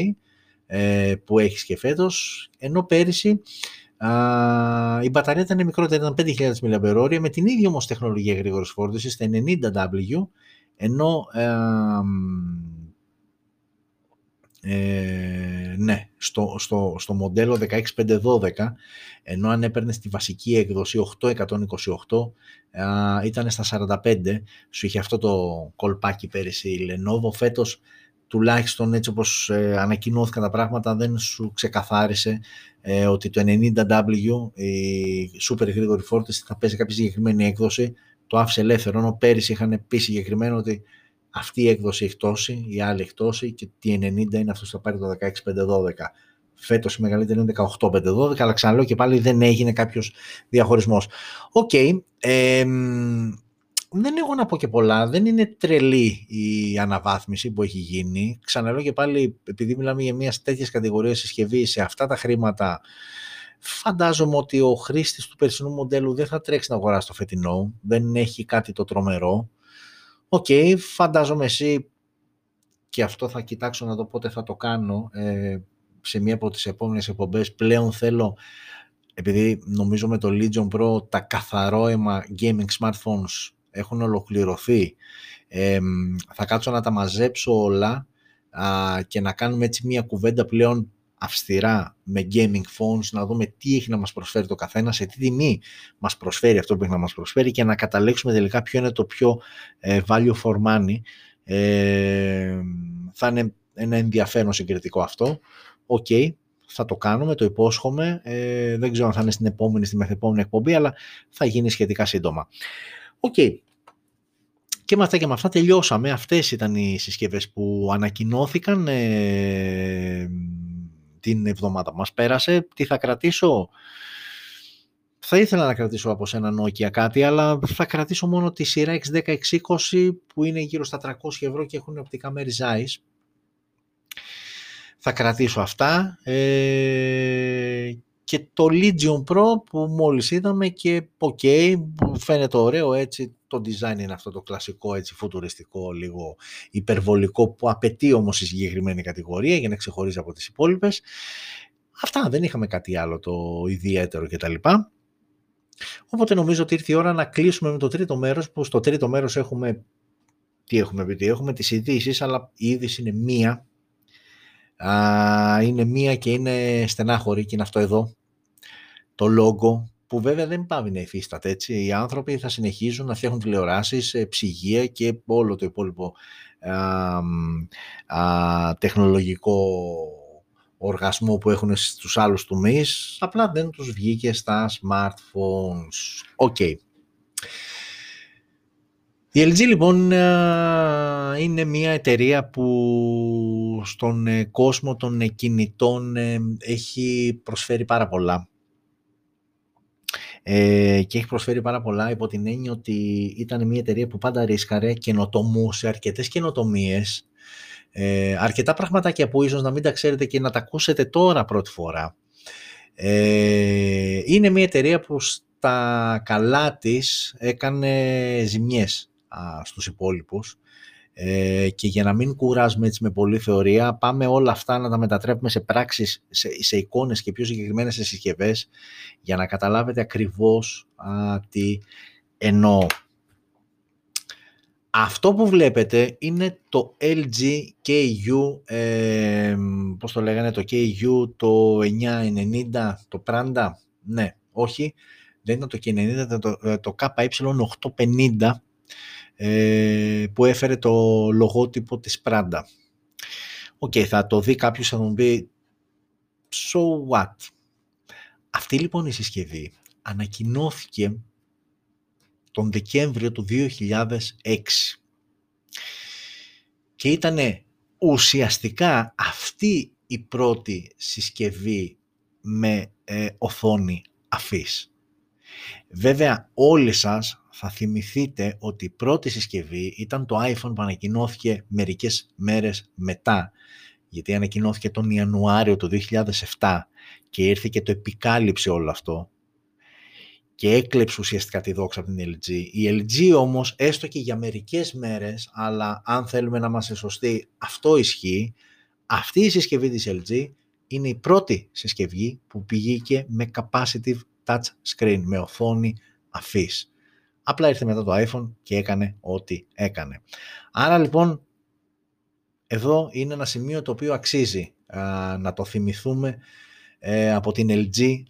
που έχεις και φέτος, ενώ πέρυσι Η μπαταρία ήταν μικρότερη, ήταν 5.000 mAh, με την ίδια όμως τεχνολογία γρήγορης φόρτισης, στα 90W, ενώ ναι, στο μοντέλο 16.512, ενώ αν έπαιρνε στη βασική έκδοση 828 ήταν στα 45. Σου είχε αυτό το κολπάκι πέρυσι η Lenovo. Φέτος τουλάχιστον έτσι όπως ανακοινώθηκαν τα πράγματα, δεν σου ξεκαθάρισε ότι το 90W, η super γρήγορη φόρτιση, θα παίζει κάποια συγκεκριμένη έκδοση. Το άφησε ελεύθερο, ενώ πέρυσι είχαν πει συγκεκριμένο ότι αυτή η έκδοση έχει τόση, η άλλη έχει τόση και τη 90 είναι αυτός που θα πάρει το 16512. Φέτος η μεγαλύτερη είναι 18512, αλλά ξαναλέω και πάλι δεν έγινε κάποιος διαχωρισμός. Οκ, δεν έχω να πω και πολλά, δεν είναι τρελή η αναβάθμιση που έχει γίνει. Ξαναλέω και πάλι, επειδή μιλάμε για μια τέτοιες κατηγορίες συσκευή σε αυτά τα χρήματα, φαντάζομαι ότι ο χρήστης του περσινού μοντέλου δεν θα τρέξει να αγοράσει το φετινό, δεν έχει κάτι το τρομερό. Οκ, φαντάζομαι εσύ, και αυτό θα κοιτάξω να δω πότε θα το κάνω, σε μία από τις επόμενες εκπομπές, πλέον θέλω, επειδή νομίζω με το Legion Pro τα καθαρόαιμα gaming smartphones έχουν ολοκληρωθεί, θα κάτσω να τα μαζέψω όλα και να κάνουμε έτσι μία κουβέντα πλέον αυστηρά με gaming phones, να δούμε τι έχει να μας προσφέρει το καθένα, σε τι τιμή μας προσφέρει αυτό που έχει να μας προσφέρει και να καταλέξουμε τελικά ποιο είναι το πιο value for money. Θα είναι ένα ενδιαφέρον συγκριτικό αυτό. Οκ, θα το κάνουμε, το υπόσχομαι. Δεν ξέρω αν θα είναι στην επόμενη, στη μεθεπόμενη εκπομπή, αλλά θα γίνει σχετικά σύντομα. Οκ. Και με αυτά και με αυτά τελειώσαμε. Αυτές ήταν οι συσκευές που ανακοινώθηκαν την εβδομάδα μας πέρασε. Τι θα κρατήσω? Θα ήθελα να κρατήσω από σένα Nokia κάτι, αλλά θα κρατήσω μόνο τη σειρά X10-X20 που είναι γύρω στα 300 ευρώ και έχουν οπτικά μέρη Zeiss. Θα κρατήσω αυτά και το Legion Pro που μόλις είδαμε και ok, φαίνεται ωραίο έτσι, το design είναι αυτό το κλασικό έτσι φουτουριστικό, λίγο υπερβολικό που απαιτεί όμως η συγκεκριμένη κατηγορία για να ξεχωρίζει από τις υπόλοιπες. Αυτά, δεν είχαμε κάτι άλλο το ιδιαίτερο κτλ. Οπότε νομίζω ότι ήρθε η ώρα να κλείσουμε με το τρίτο μέρος, που στο τρίτο μέρος έχουμε, τι έχουμε πει, έχουμε τις ειδήσεις, αλλά η είδηση είναι μία. Είναι μία και είναι στενάχωρη και είναι αυτό εδώ, το logo, που βέβαια δεν πάβει να υφίσταται έτσι. Οι άνθρωποι θα συνεχίζουν να φτιάχνουν τηλεοράσεις, ψυγεία και όλο το υπόλοιπο τεχνολογικό οργασμό που έχουν στους άλλους τομείς, απλά δεν τους βγήκε στα smartphones. Okay. Η LG λοιπόν είναι μια εταιρεία που στον κόσμο των κινητών έχει προσφέρει πάρα πολλά. Και έχει προσφέρει πάρα πολλά υπό την έννοια ότι ήταν μια εταιρεία που πάντα ρίσκαρε, καινοτομούσε αρκετές καινοτομίες, αρκετά πραγματάκια που ίσως να μην τα ξέρετε και να τα ακούσετε τώρα πρώτη φορά. Είναι μια εταιρεία που στα καλά της έκανε ζημιές στους υπόλοιπους και για να μην κουράζουμε έτσι με πολλή θεωρία, πάμε όλα αυτά να τα μετατρέπουμε σε πράξεις, σε εικόνες και πιο συγκεκριμένα σε συσκευές, για να καταλάβετε ακριβώς τι εννοώ. Αυτό που βλέπετε είναι το LG KU, πώς το λέγανε το KU, το 990, το Panda, ναι, όχι, δεν ήταν το K90, ήταν το KY850, που έφερε το λογότυπο της Prada. Οκ, θα το δει κάποιος, θα μου πει so what. Αυτή λοιπόν η συσκευή ανακοινώθηκε τον Δεκέμβριο του 2006 και ήτανε ουσιαστικά αυτή η πρώτη συσκευή με οθόνη αφής. Βέβαια όλοι σας θα θυμηθείτε ότι η πρώτη συσκευή ήταν το iPhone που ανακοινώθηκε μερικές μέρες μετά, γιατί ανακοινώθηκε τον Ιανουάριο του 2007 και ήρθε και το επικάλυψε όλο αυτό και έκλεψε ουσιαστικά τη δόξα από την LG. Η LG όμως, έστω και για μερικές μέρες, αλλά αν θέλουμε να είμαστε σωστοί, αυτό ισχύει, αυτή η συσκευή της LG είναι η πρώτη συσκευή που βγήκε με capacitive touch screen, με οθόνη αφής. Απλά ήρθε μετά το iPhone και έκανε ό,τι έκανε. Άρα λοιπόν, εδώ είναι ένα σημείο το οποίο αξίζει να το θυμηθούμε από την LG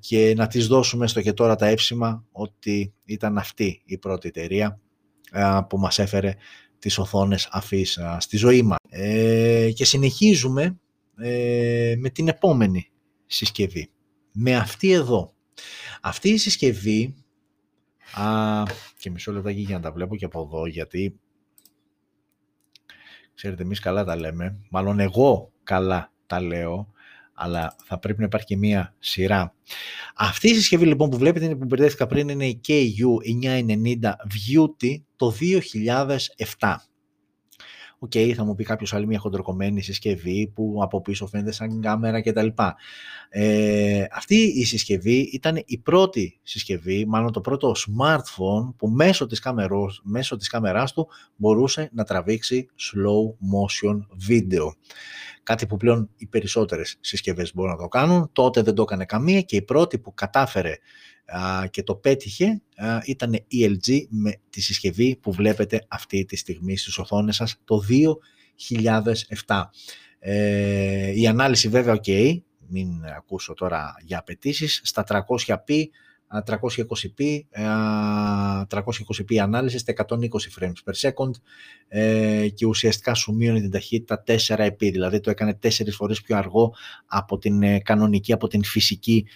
και να της δώσουμε στο και τώρα τα εύσημα ότι ήταν αυτή η πρώτη εταιρεία που μας έφερε τις οθόνες αφής στη ζωή μας. Και συνεχίζουμε με την επόμενη συσκευή. Με αυτή εδώ. Αυτή η συσκευή, και μισό λεπτάκι για να τα βλέπω και από εδώ, γιατί ξέρετε εμείς καλά τα λέμε, μάλλον εγώ καλά τα λέω, αλλά θα πρέπει να υπάρχει και μία σειρά. Αυτή η συσκευή λοιπόν που βλέπετε, είναι που μπερδεύτηκα πριν, είναι η KU990 Beauty το 2007. Οκ, θα μου πει κάποιος άλλη μια χοντροκομμένη συσκευή που από πίσω φαίνεται σαν κάμερα κτλ. Αυτή η συσκευή ήταν η πρώτη συσκευή, μάλλον το πρώτο smartphone που μέσω της κάμερας του μπορούσε να τραβήξει slow motion video. Κάτι που πλέον οι περισσότερες συσκευές μπορούν να το κάνουν. Τότε δεν το έκανε καμία και η πρώτη που κατάφερε και το πέτυχε ήταν η LG με τη συσκευή που βλέπετε αυτή τη στιγμή στις οθόνες σας το 2007. Η ανάλυση βέβαια, μην ακούσω τώρα για απαιτήσεις, στα 300p, 320p, 320p ανάλυση στα 120 frames per second και ουσιαστικά σου μείωνε την ταχύτητα 4 επί, δηλαδή το έκανε 4 φορές πιο αργό από την κανονική, από την φυσική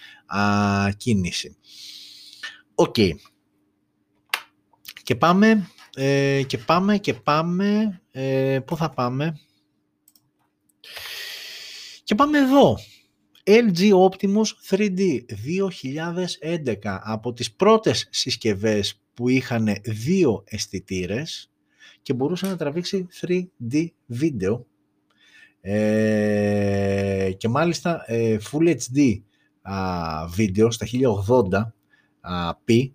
κίνηση. Οκ. Και πάμε, πού θα πάμε? Και πάμε εδώ. LG Optimus 3D 2011, από τις πρώτες συσκευές που είχαν δύο αισθητήρες και μπορούσε να τραβήξει 3D βίντεο και μάλιστα Full HD βίντεο στα 1080p.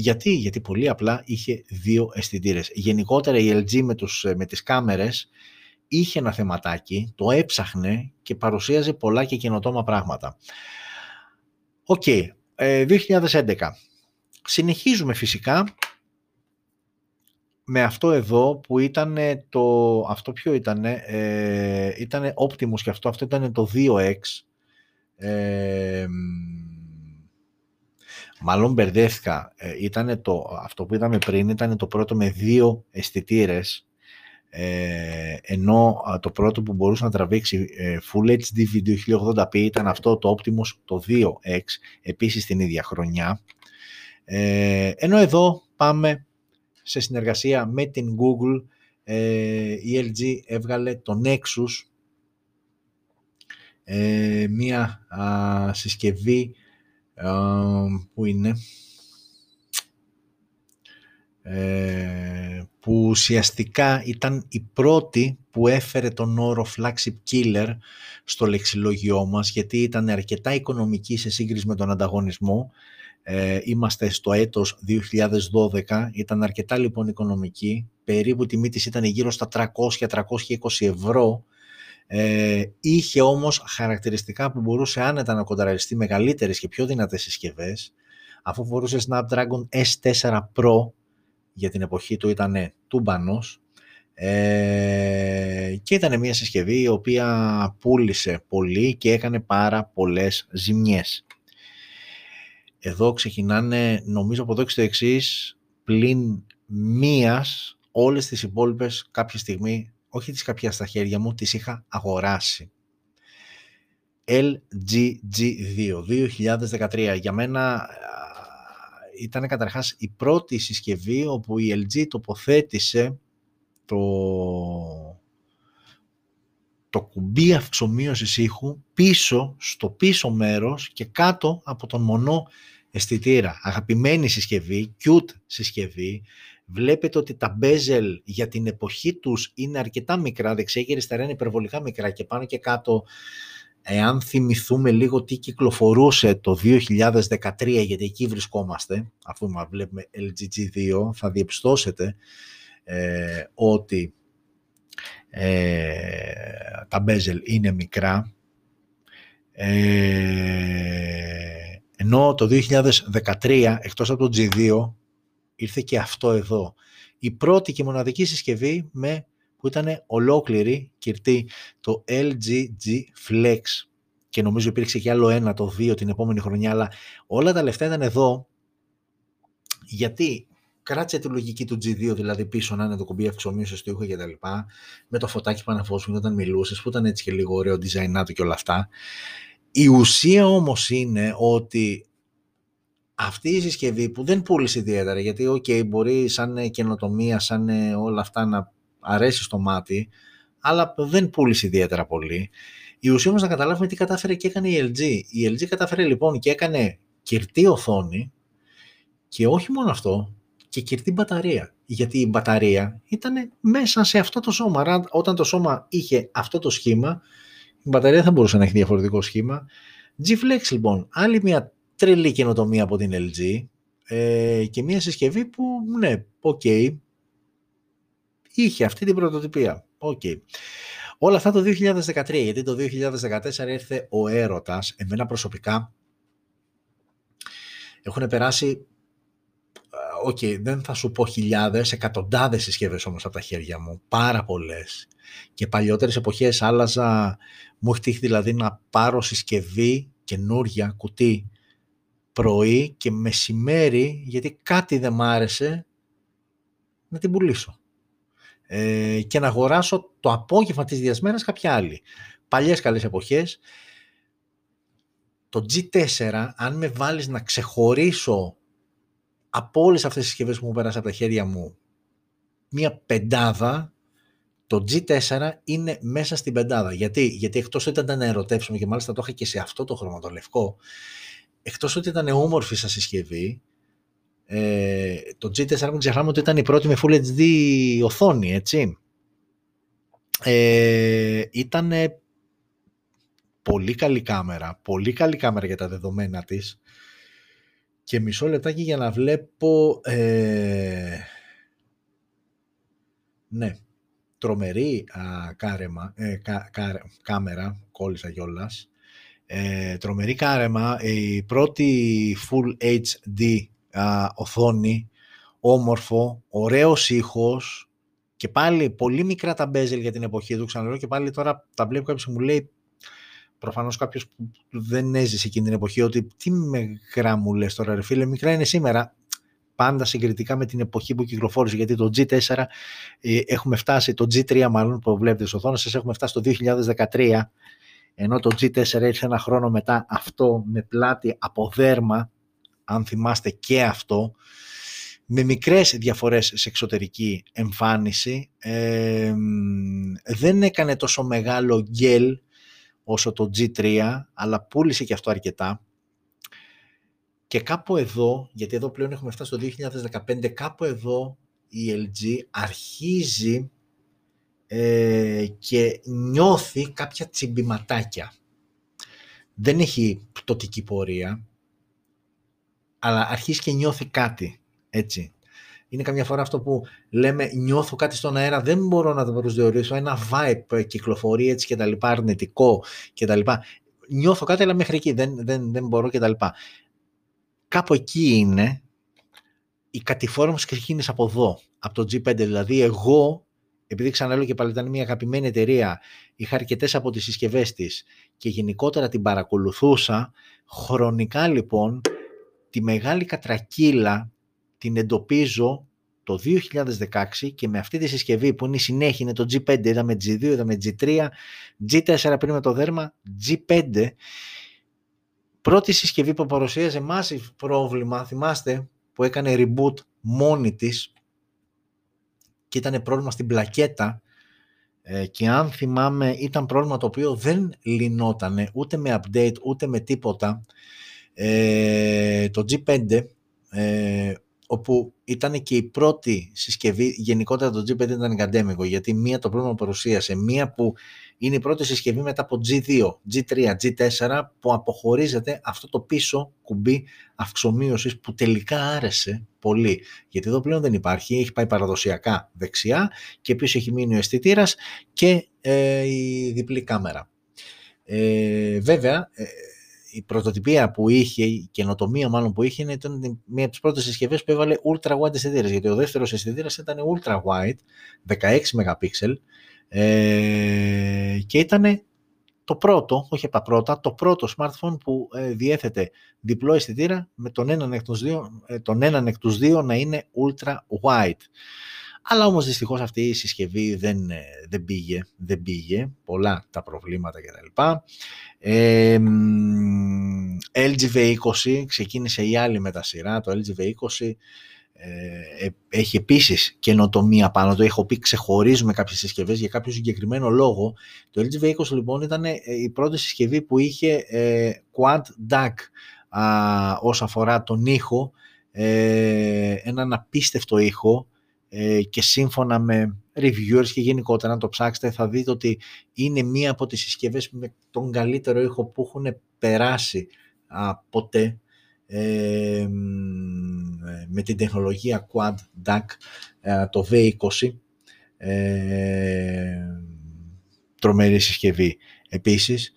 Γιατί πολύ απλά είχε δύο αισθητήρες. Γενικότερα η LG με τις κάμερες είχε ένα θεματάκι, το έψαχνε και παρουσίαζε πολλά και καινοτόμα πράγματα. Οκ, 2011. Συνεχίζουμε φυσικά με αυτό εδώ που ήταν το... Αυτό ποιο ήταν? Ήταν Optimus και αυτό. Αυτό ήταν το 2X. Μάλλον μπερδεύτηκα. Αυτό που είδαμε πριν ήταν το πρώτο με δύο αισθητήρες. Ενώ το πρώτο που μπορούσε να τραβήξει Full HD Video 1080p ήταν αυτό το Optimus το 2X, επίσης την ίδια χρονιά, ενώ εδώ πάμε σε συνεργασία με την Google. Η LG έβγαλε το Nexus, μία συσκευή που είναι που ουσιαστικά ήταν η πρώτη που έφερε τον όρο flagship killer στο λεξιλόγιό μας, γιατί ήταν αρκετά οικονομική σε σύγκριση με τον ανταγωνισμό. Είμαστε στο έτος 2012, ήταν αρκετά λοιπόν οικονομική, περίπου τιμή της ήταν γύρω στα 300-320 ευρώ. Είχε όμως χαρακτηριστικά που μπορούσε άνετα να κοντραριστεί μεγαλύτερες και πιο δυνατές συσκευές, αφού φορούσε Snapdragon S4 Pro, για την εποχή του ήταν τούμπανος, και ήταν μια συσκευή η οποία πούλησε πολύ και έκανε πάρα πολλές ζημιές. Εδώ ξεκινάνε, νομίζω από εδώ και στο εξής, πλην μίας, όλες τις υπόλοιπες κάποια στιγμή, όχι τις κάποια στα χέρια μου, τις είχα αγοράσει. LG G2 2013, για μένα ήταν καταρχάς η πρώτη συσκευή όπου η LG τοποθέτησε το κουμπί αυξομοίωσης ήχου πίσω, στο πίσω μέρος και κάτω από τον μονό αισθητήρα. Αγαπημένη συσκευή, cute συσκευή. Βλέπετε ότι τα bezel για την εποχή τους είναι αρκετά μικρά, δεξιά και αριστερά είναι υπερβολικά μικρά και πάνω και κάτω. Εάν θυμηθούμε λίγο τι κυκλοφορούσε το 2013, γιατί εκεί βρισκόμαστε, αφού μας βλέπουμε LG G2, θα διαπιστώσετε ότι τα bezel είναι μικρά, ενώ το 2013 εκτός από το G2 ήρθε και αυτό εδώ, η πρώτη και μοναδική συσκευή που ήταν ολόκληρη κυρτή, το LG G Flex, και νομίζω υπήρξε και άλλο ένα, το 2 την επόμενη χρονιά, αλλά όλα τα λεφτά ήταν εδώ. Γιατί κράτησε τη λογική του G2, δηλαδή πίσω να είναι το κουμπί αυξομοίωσης του ήχου και τα λοιπά, με το φωτάκι που αναφόσουν όταν μιλούσες, που ήταν έτσι και λίγο ωραίο design του και όλα αυτά. Η ουσία όμως είναι ότι αυτή η συσκευή που δεν πούλησε ιδιαίτερα, γιατί μπορεί σαν καινοτομία, σαν όλα αυτά να αρέσει στο μάτι, αλλά δεν πούλησε ιδιαίτερα πολύ. Η ουσία όμως να καταλάβουμε τι κατάφερε και έκανε η LG. Η LG κατάφερε λοιπόν και έκανε κυρτή οθόνη, και όχι μόνο αυτό, και κυρτή μπαταρία. Γιατί η μπαταρία ήταν μέσα σε αυτό το σώμα. Άρα, όταν το σώμα είχε αυτό το σχήμα, η μπαταρία θα μπορούσε να έχει διαφορετικό σχήμα. G-Flex λοιπόν, άλλη μια τρελή καινοτομία από την LG, και μια συσκευή που ναι, ok, είχε αυτή την πρωτοτυπία. Okay. Όλα αυτά το 2013, γιατί το 2014 ήρθε ο έρωτας. Εμένα προσωπικά έχουν περάσει, δεν θα σου πω χιλιάδες, εκατοντάδες συσκευές όμως από τα χέρια μου, πάρα πολλές. Και παλιότερες εποχές άλλαζα, μου έχει τύχει δηλαδή να πάρω συσκευή καινούρια, κουτί, πρωί και μεσημέρι, γιατί κάτι δεν μ' άρεσε, να την πουλήσω. Και να αγοράσω το απόγευμα της διασμένας κάποια άλλη. Παλιές καλές εποχές. Το G4, αν με βάλεις να ξεχωρίσω από όλες αυτές τις συσκευές που μου πέρασαν από τα χέρια μου μία πεντάδα, το G4 είναι μέσα στην πεντάδα. Γιατί εκτός ότι ήταν ερωτεύσιμο, και μάλιστα το είχα και σε αυτό το χρώμα το λευκό, εκτός ότι ήταν όμορφη σαν συσκευή, το G4 μην ξεχνάμε ότι ήταν η πρώτη με Full HD οθόνη, έτσι. Ήταν πολύ καλή κάμερα, πολύ καλή κάμερα για τα δεδομένα της. Και μισό λεπτάκι για να βλέπω, ναι, τρομερή κάμερα, κόλλησα κιόλας, τρομερή κάμερα, η πρώτη Full HD οθόνη, όμορφο, ωραίος ήχος, και πάλι πολύ μικρά τα bezel για την εποχή του, ξαναλέω, και πάλι τώρα τα βλέπω κάποιος μου λέει, προφανώς κάποιος που δεν έζησε εκείνη την εποχή, ότι τι μεγρά μου λες τώρα ρε φίλε, μικρά είναι σήμερα, πάντα συγκριτικά με την εποχή που κυκλοφόρησε, γιατί το G4 έχουμε φτάσει, το G3 μάλλον που βλέπετε στις οθόνες σας, έχουμε φτάσει το 2013, ενώ το G4 ήρθε ένα χρόνο μετά αυτό, με πλάτη από δέρμα, αν θυμάστε και αυτό, με μικρές διαφορές σε εξωτερική εμφάνιση, δεν έκανε τόσο μεγάλο γκέλ όσο το G3, αλλά πούλησε και αυτό αρκετά. Και κάπου εδώ, γιατί εδώ πλέον έχουμε φτάσει το 2015, κάπου εδώ η LG αρχίζει και νιώθει κάποια τσιμπηματάκια. Δεν έχει πτωτική πορεία, αλλά αρχίζει και νιώθει κάτι, έτσι. Είναι καμιά φορά αυτό που λέμε, νιώθω κάτι στον αέρα, δεν μπορώ να το προσδιορίσω, ένα vibe κυκλοφορεί έτσι και τα λοιπά, αρνητικό και τα λοιπά. Νιώθω κάτι, αλλά μέχρι εκεί δεν μπορώ και τα λοιπά. Κάπου εκεί είναι, η κατηφόρα μας ξεκίνησε από εδώ, από το G5, δηλαδή εγώ, επειδή ξαναλέω και πάλι ήταν μια αγαπημένη εταιρεία, είχα αρκετές από τις συσκευές της και γενικότερα την παρακολουθούσα, χρονικά λοιπόν, τη μεγάλη κατρακύλα την εντοπίζω το 2016 και με αυτή τη συσκευή που είναι η συνέχεια, είναι το G5, είδαμε G2, είδαμε G3, G4 πριν με το δέρμα, G5. Πρώτη συσκευή που παρουσίαζε massive πρόβλημα, θυμάστε, που έκανε reboot μόνη της και ήταν πρόβλημα στην πλακέτα, και αν θυμάμαι ήταν πρόβλημα το οποίο δεν λυνότανε ούτε με update ούτε με τίποτα. Το G5 όπου ήταν και η πρώτη συσκευή, γενικότερα το G5 ήταν εγκαντέμικο, γιατί μία το πρόβλημα παρουσίασε, μία που είναι η πρώτη συσκευή μετά από G2, G3, G4 που αποχωρίζεται αυτό το πίσω κουμπί αυξομοίωσης που τελικά άρεσε πολύ, γιατί εδώ πλέον δεν υπάρχει, έχει πάει παραδοσιακά δεξιά και πίσω έχει μείνει ο αισθητήρας και η διπλή κάμερα. Βέβαια, η πρωτοτυπία που είχε, η καινοτομία μάλλον που είχε, ήταν μία από τις πρώτες συσκευές που έβαλε ultra wide αισθητήρες, γιατί ο δεύτερος αισθητήρας ήταν ultra wide, 16 MP, και ήταν το πρώτο, όχι από τα πρώτα, το πρώτο smartphone που διέθετε διπλό αισθητήρα με τον έναν εκ τους δύο να είναι ultra wide. Αλλά όμως δυστυχώς αυτή η συσκευή δεν πήγε, πολλά τα προβλήματα κτλ. LG V20, ξεκίνησε η άλλη με τα σειρά, το LG V20 έχει επίσης καινοτομία πάνω το, έχω πει ξεχωρίζουμε κάποιες συσκευές για κάποιο συγκεκριμένο λόγο. Το LG V20 λοιπόν ήταν η πρώτη συσκευή που είχε Quad DAC όσον αφορά τον ήχο, έναν απίστευτο ήχο, και σύμφωνα με reviewers και γενικότερα, αν το ψάξετε θα δείτε ότι είναι μία από τις συσκευές με τον καλύτερο ήχο που έχουν περάσει ποτέ με την τεχνολογία Quad DAC, το V20, τρομερή συσκευή επίσης.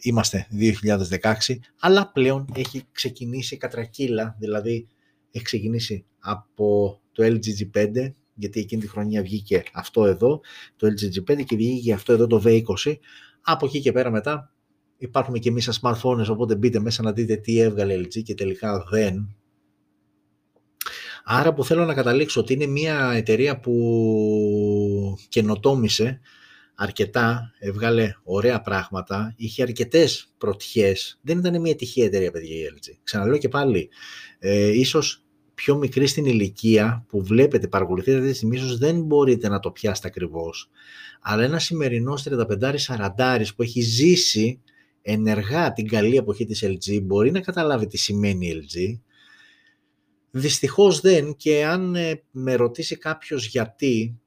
Είμαστε 2016, αλλά πλέον έχει ξεκινήσει κατρακύλα, δηλαδή έχει ξεκινήσει από το LG G5, γιατί εκείνη τη χρονιά βγήκε αυτό εδώ, το LG G5, και βγήκε αυτό εδώ το V20. Από εκεί και πέρα μετά υπάρχουν και εμείς σαν smartphones, οπότε μπείτε μέσα να δείτε τι έβγαλε LG και τελικά δεν. Άρα που θέλω να καταλήξω ότι είναι μια εταιρεία που καινοτόμησε αρκετά, έβγαλε ωραία πράγματα, είχε αρκετές πρωτιές, δεν ήταν μια τυχαία εταιρεία παιδιά η LG. Ξαναλέω και πάλι, ίσως πιο μικρή στην ηλικία που βλέπετε, παρακολουθείτε αυτή τη στιγμή, ίσως δεν μπορείτε να το πιάσετε ακριβώς, αλλά ένα σημερινός 35-40 που έχει ζήσει ενεργά την καλή εποχή της LG μπορεί να καταλάβει τι σημαίνει LG. Δυστυχώς δεν, και αν με ρωτήσει κάποιος γιατί,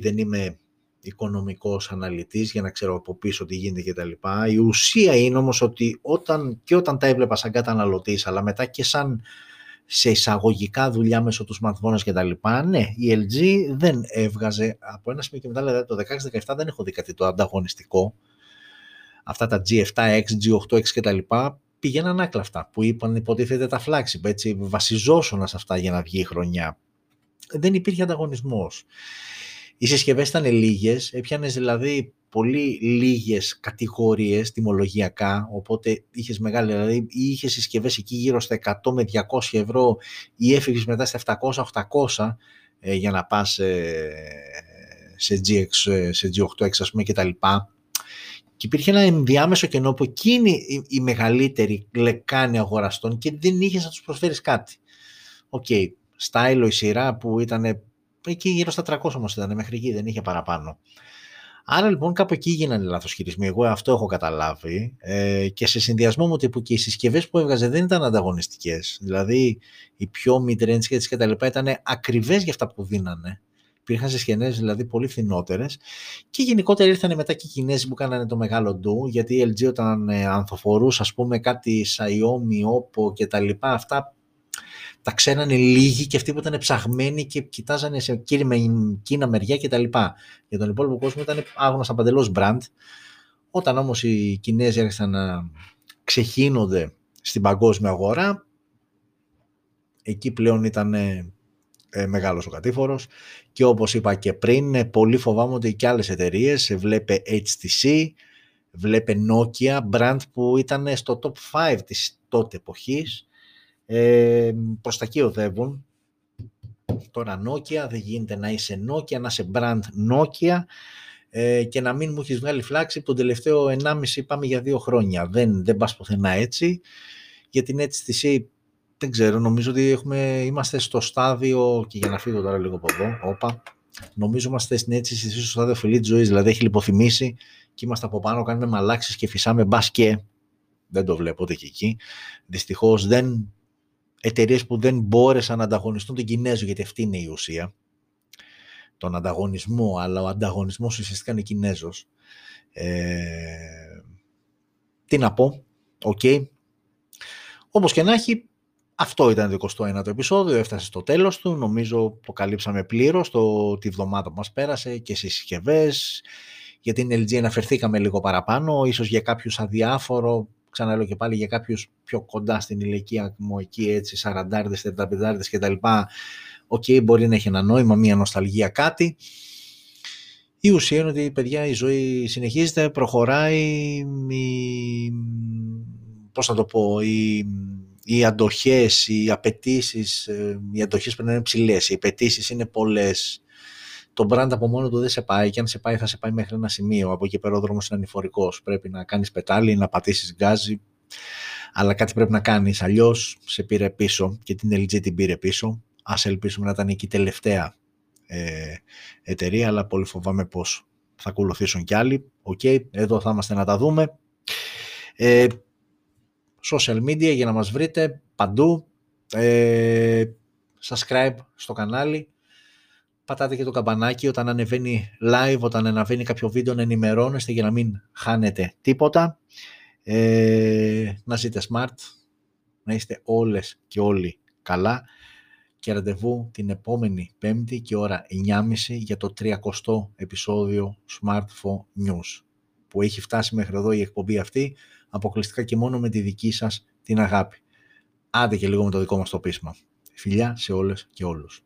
δεν είμαι οικονομικός αναλυτής για να ξέρω από πίσω τι γίνεται και τα λοιπά, η ουσία είναι όμως ότι όταν τα έβλεπα σαν καταναλωτής, αλλά μετά και σαν σε εισαγωγικά δουλειά μέσω του smartphones και τα λοιπά, ναι, η LG δεν έβγαζε από ένα σημείο και μετά, δηλαδή το 16-17 δεν έχω δει κάτι το ανταγωνιστικό. Αυτά τα G7X, G8X και τα λοιπά πηγαίναν άκλαφτα, που είπαν υποτίθεται τα flagship, έτσι βασιζόσουν σε αυτά για να βγει η χρονιά. Δεν υπήρχε ανταγωνισμός. Οι συσκευές ήταν λίγες, έπιανες δηλαδή πολύ λίγες κατηγορίες τιμολογιακά, οπότε είχες μεγάλη, δηλαδή είχες συσκευές εκεί γύρω στα 100 με 200 ευρώ ή έφυγες μετά στα 700-800 για να πας σε G8X ας πούμε και τα λοιπά. Και υπήρχε ένα ενδιάμεσο κενό που εκείνη η μεγαλύτερη λεκάνη αγοραστών και δεν είχες να τους προσφέρεις κάτι. Στάιλο η σειρά που ήταν εκεί γύρω στα 300 όμως ήταν, μέχρι εκεί δεν είχε παραπάνω. Άρα λοιπόν κάπου εκεί γίνανε λάθος χειρισμοί, εγώ αυτό έχω καταλάβει, και σε συνδυασμό μου τύπου και οι συσκευές που έβγαζε δεν ήταν ανταγωνιστικές, δηλαδή οι πιο mid-range και τις κτλ. Ήταν ακριβές για αυτά που δίνανε, υπήρχαν συσκευές δηλαδή πολύ φθηνότερες, και γενικότερα ήρθαν μετά και οι Κινέζοι που κάνανε το μεγάλο ντου, γιατί η LG όταν ανθοφορούσε ας πούμε κάτι Xiaomi, OPPO και τα λοιπά, αυτά τα ξέρανε λίγοι και αυτοί που ήταν ψαγμένοι και κοιτάζανε σε Κίνα μεριά και τα λοιπά. Για τον υπόλοιπο κόσμο ήταν άγνωστα παντελώς brand. Όταν όμως οι Κινέζοι άρχισαν να ξεχύνονται στην παγκόσμια αγορά, εκεί πλέον ήταν μεγάλος ο κατήφορος, και όπως είπα και πριν, πολύ φοβάμαι ότι και άλλες εταιρείες, βλέπε HTC, βλέπε Nokia, brand που ήταν στο top 5 της τότε εποχής, προς τα εκεί οδεύουν. Τώρα Nokia, δεν γίνεται να είσαι Nokia, να είσαι brand Nokia και να μην μου έχεις βγάλει φλάξη τον τελευταίο 1,5 πάμε για 2 χρόνια. Δεν πας πουθενά έτσι. Για την HTC δεν ξέρω, νομίζω ότι είμαστε στο στάδιο, και για να φύγω τώρα λίγο από εδώ, νομίζω είμαστε στην HTC στο στάδιο φιλή της ζωής, δηλαδή έχει λιποθυμήσει και είμαστε από πάνω, κάνουμε μαλάξεις και φυσάμε μπας και δεν το βλέπω ούτε και εκεί. Δυστυχώς δεν εταιρείες που δεν μπόρεσαν να ανταγωνιστούν τον Κινέζο, γιατί αυτή είναι η ουσία, τον ανταγωνισμό, αλλά ο ανταγωνισμός ουσιαστικά είναι Κινέζος. Τι να πω, okay. Όπως και να έχει, αυτό ήταν το 29ο επεισόδιο, έφτασε στο τέλος του, νομίζω το καλύψαμε πλήρως τη βδομάδα που μας πέρασε και στις συσκευές. Για την LG αναφερθήκαμε λίγο παραπάνω, ίσως για κάποιους αδιάφορο, ξαναλέω και πάλι για κάποιους πιο κοντά στην ηλικία μου, εκεί έτσι 40, 45 κτλ. Οκ, μπορεί να έχει ένα νόημα, μια νοσταλγία, κάτι. Η ουσία είναι ότι, παιδιά, η ζωή συνεχίζεται, προχωράει, πώς θα το πω, οι αντοχές, οι απαιτήσεις, οι αντοχές πρέπει να είναι ψηλές, οι απαιτήσεις είναι πολλές. Το brand από μόνο του δεν σε πάει, και αν σε πάει θα σε πάει μέχρι ένα σημείο. Από εκεί πέρα ο δρόμος είναι ανηφορικός. Πρέπει να κάνεις πετάλι, να πατήσεις γκάζι, αλλά κάτι πρέπει να κάνεις. Αλλιώς σε πήρε πίσω, και την LG την πήρε πίσω. Ας ελπίσουμε να ήταν εκεί η τελευταία εταιρεία, αλλά πολύ φοβάμαι πως θα ακολουθήσουν κι άλλοι. Οκ, εδώ θα είμαστε να τα δούμε. Social media για να μας βρείτε παντού. Subscribe στο κανάλι. Πατάτε και το καμπανάκι όταν ανεβαίνει live, όταν ανεβαίνει κάποιο βίντεο, να ενημερώνεστε για να μην χάνετε τίποτα. Να ζείτε smart, να είστε όλες και όλοι καλά, και ραντεβού την επόμενη Πέμπτη και ώρα 9.30 για το 30ο επεισόδιο Smartphone News, που έχει φτάσει μέχρι εδώ η εκπομπή αυτή αποκλειστικά και μόνο με τη δική σας την αγάπη. Άντε και λίγο με το δικό μας το πείσμα. Φιλιά σε όλες και όλους.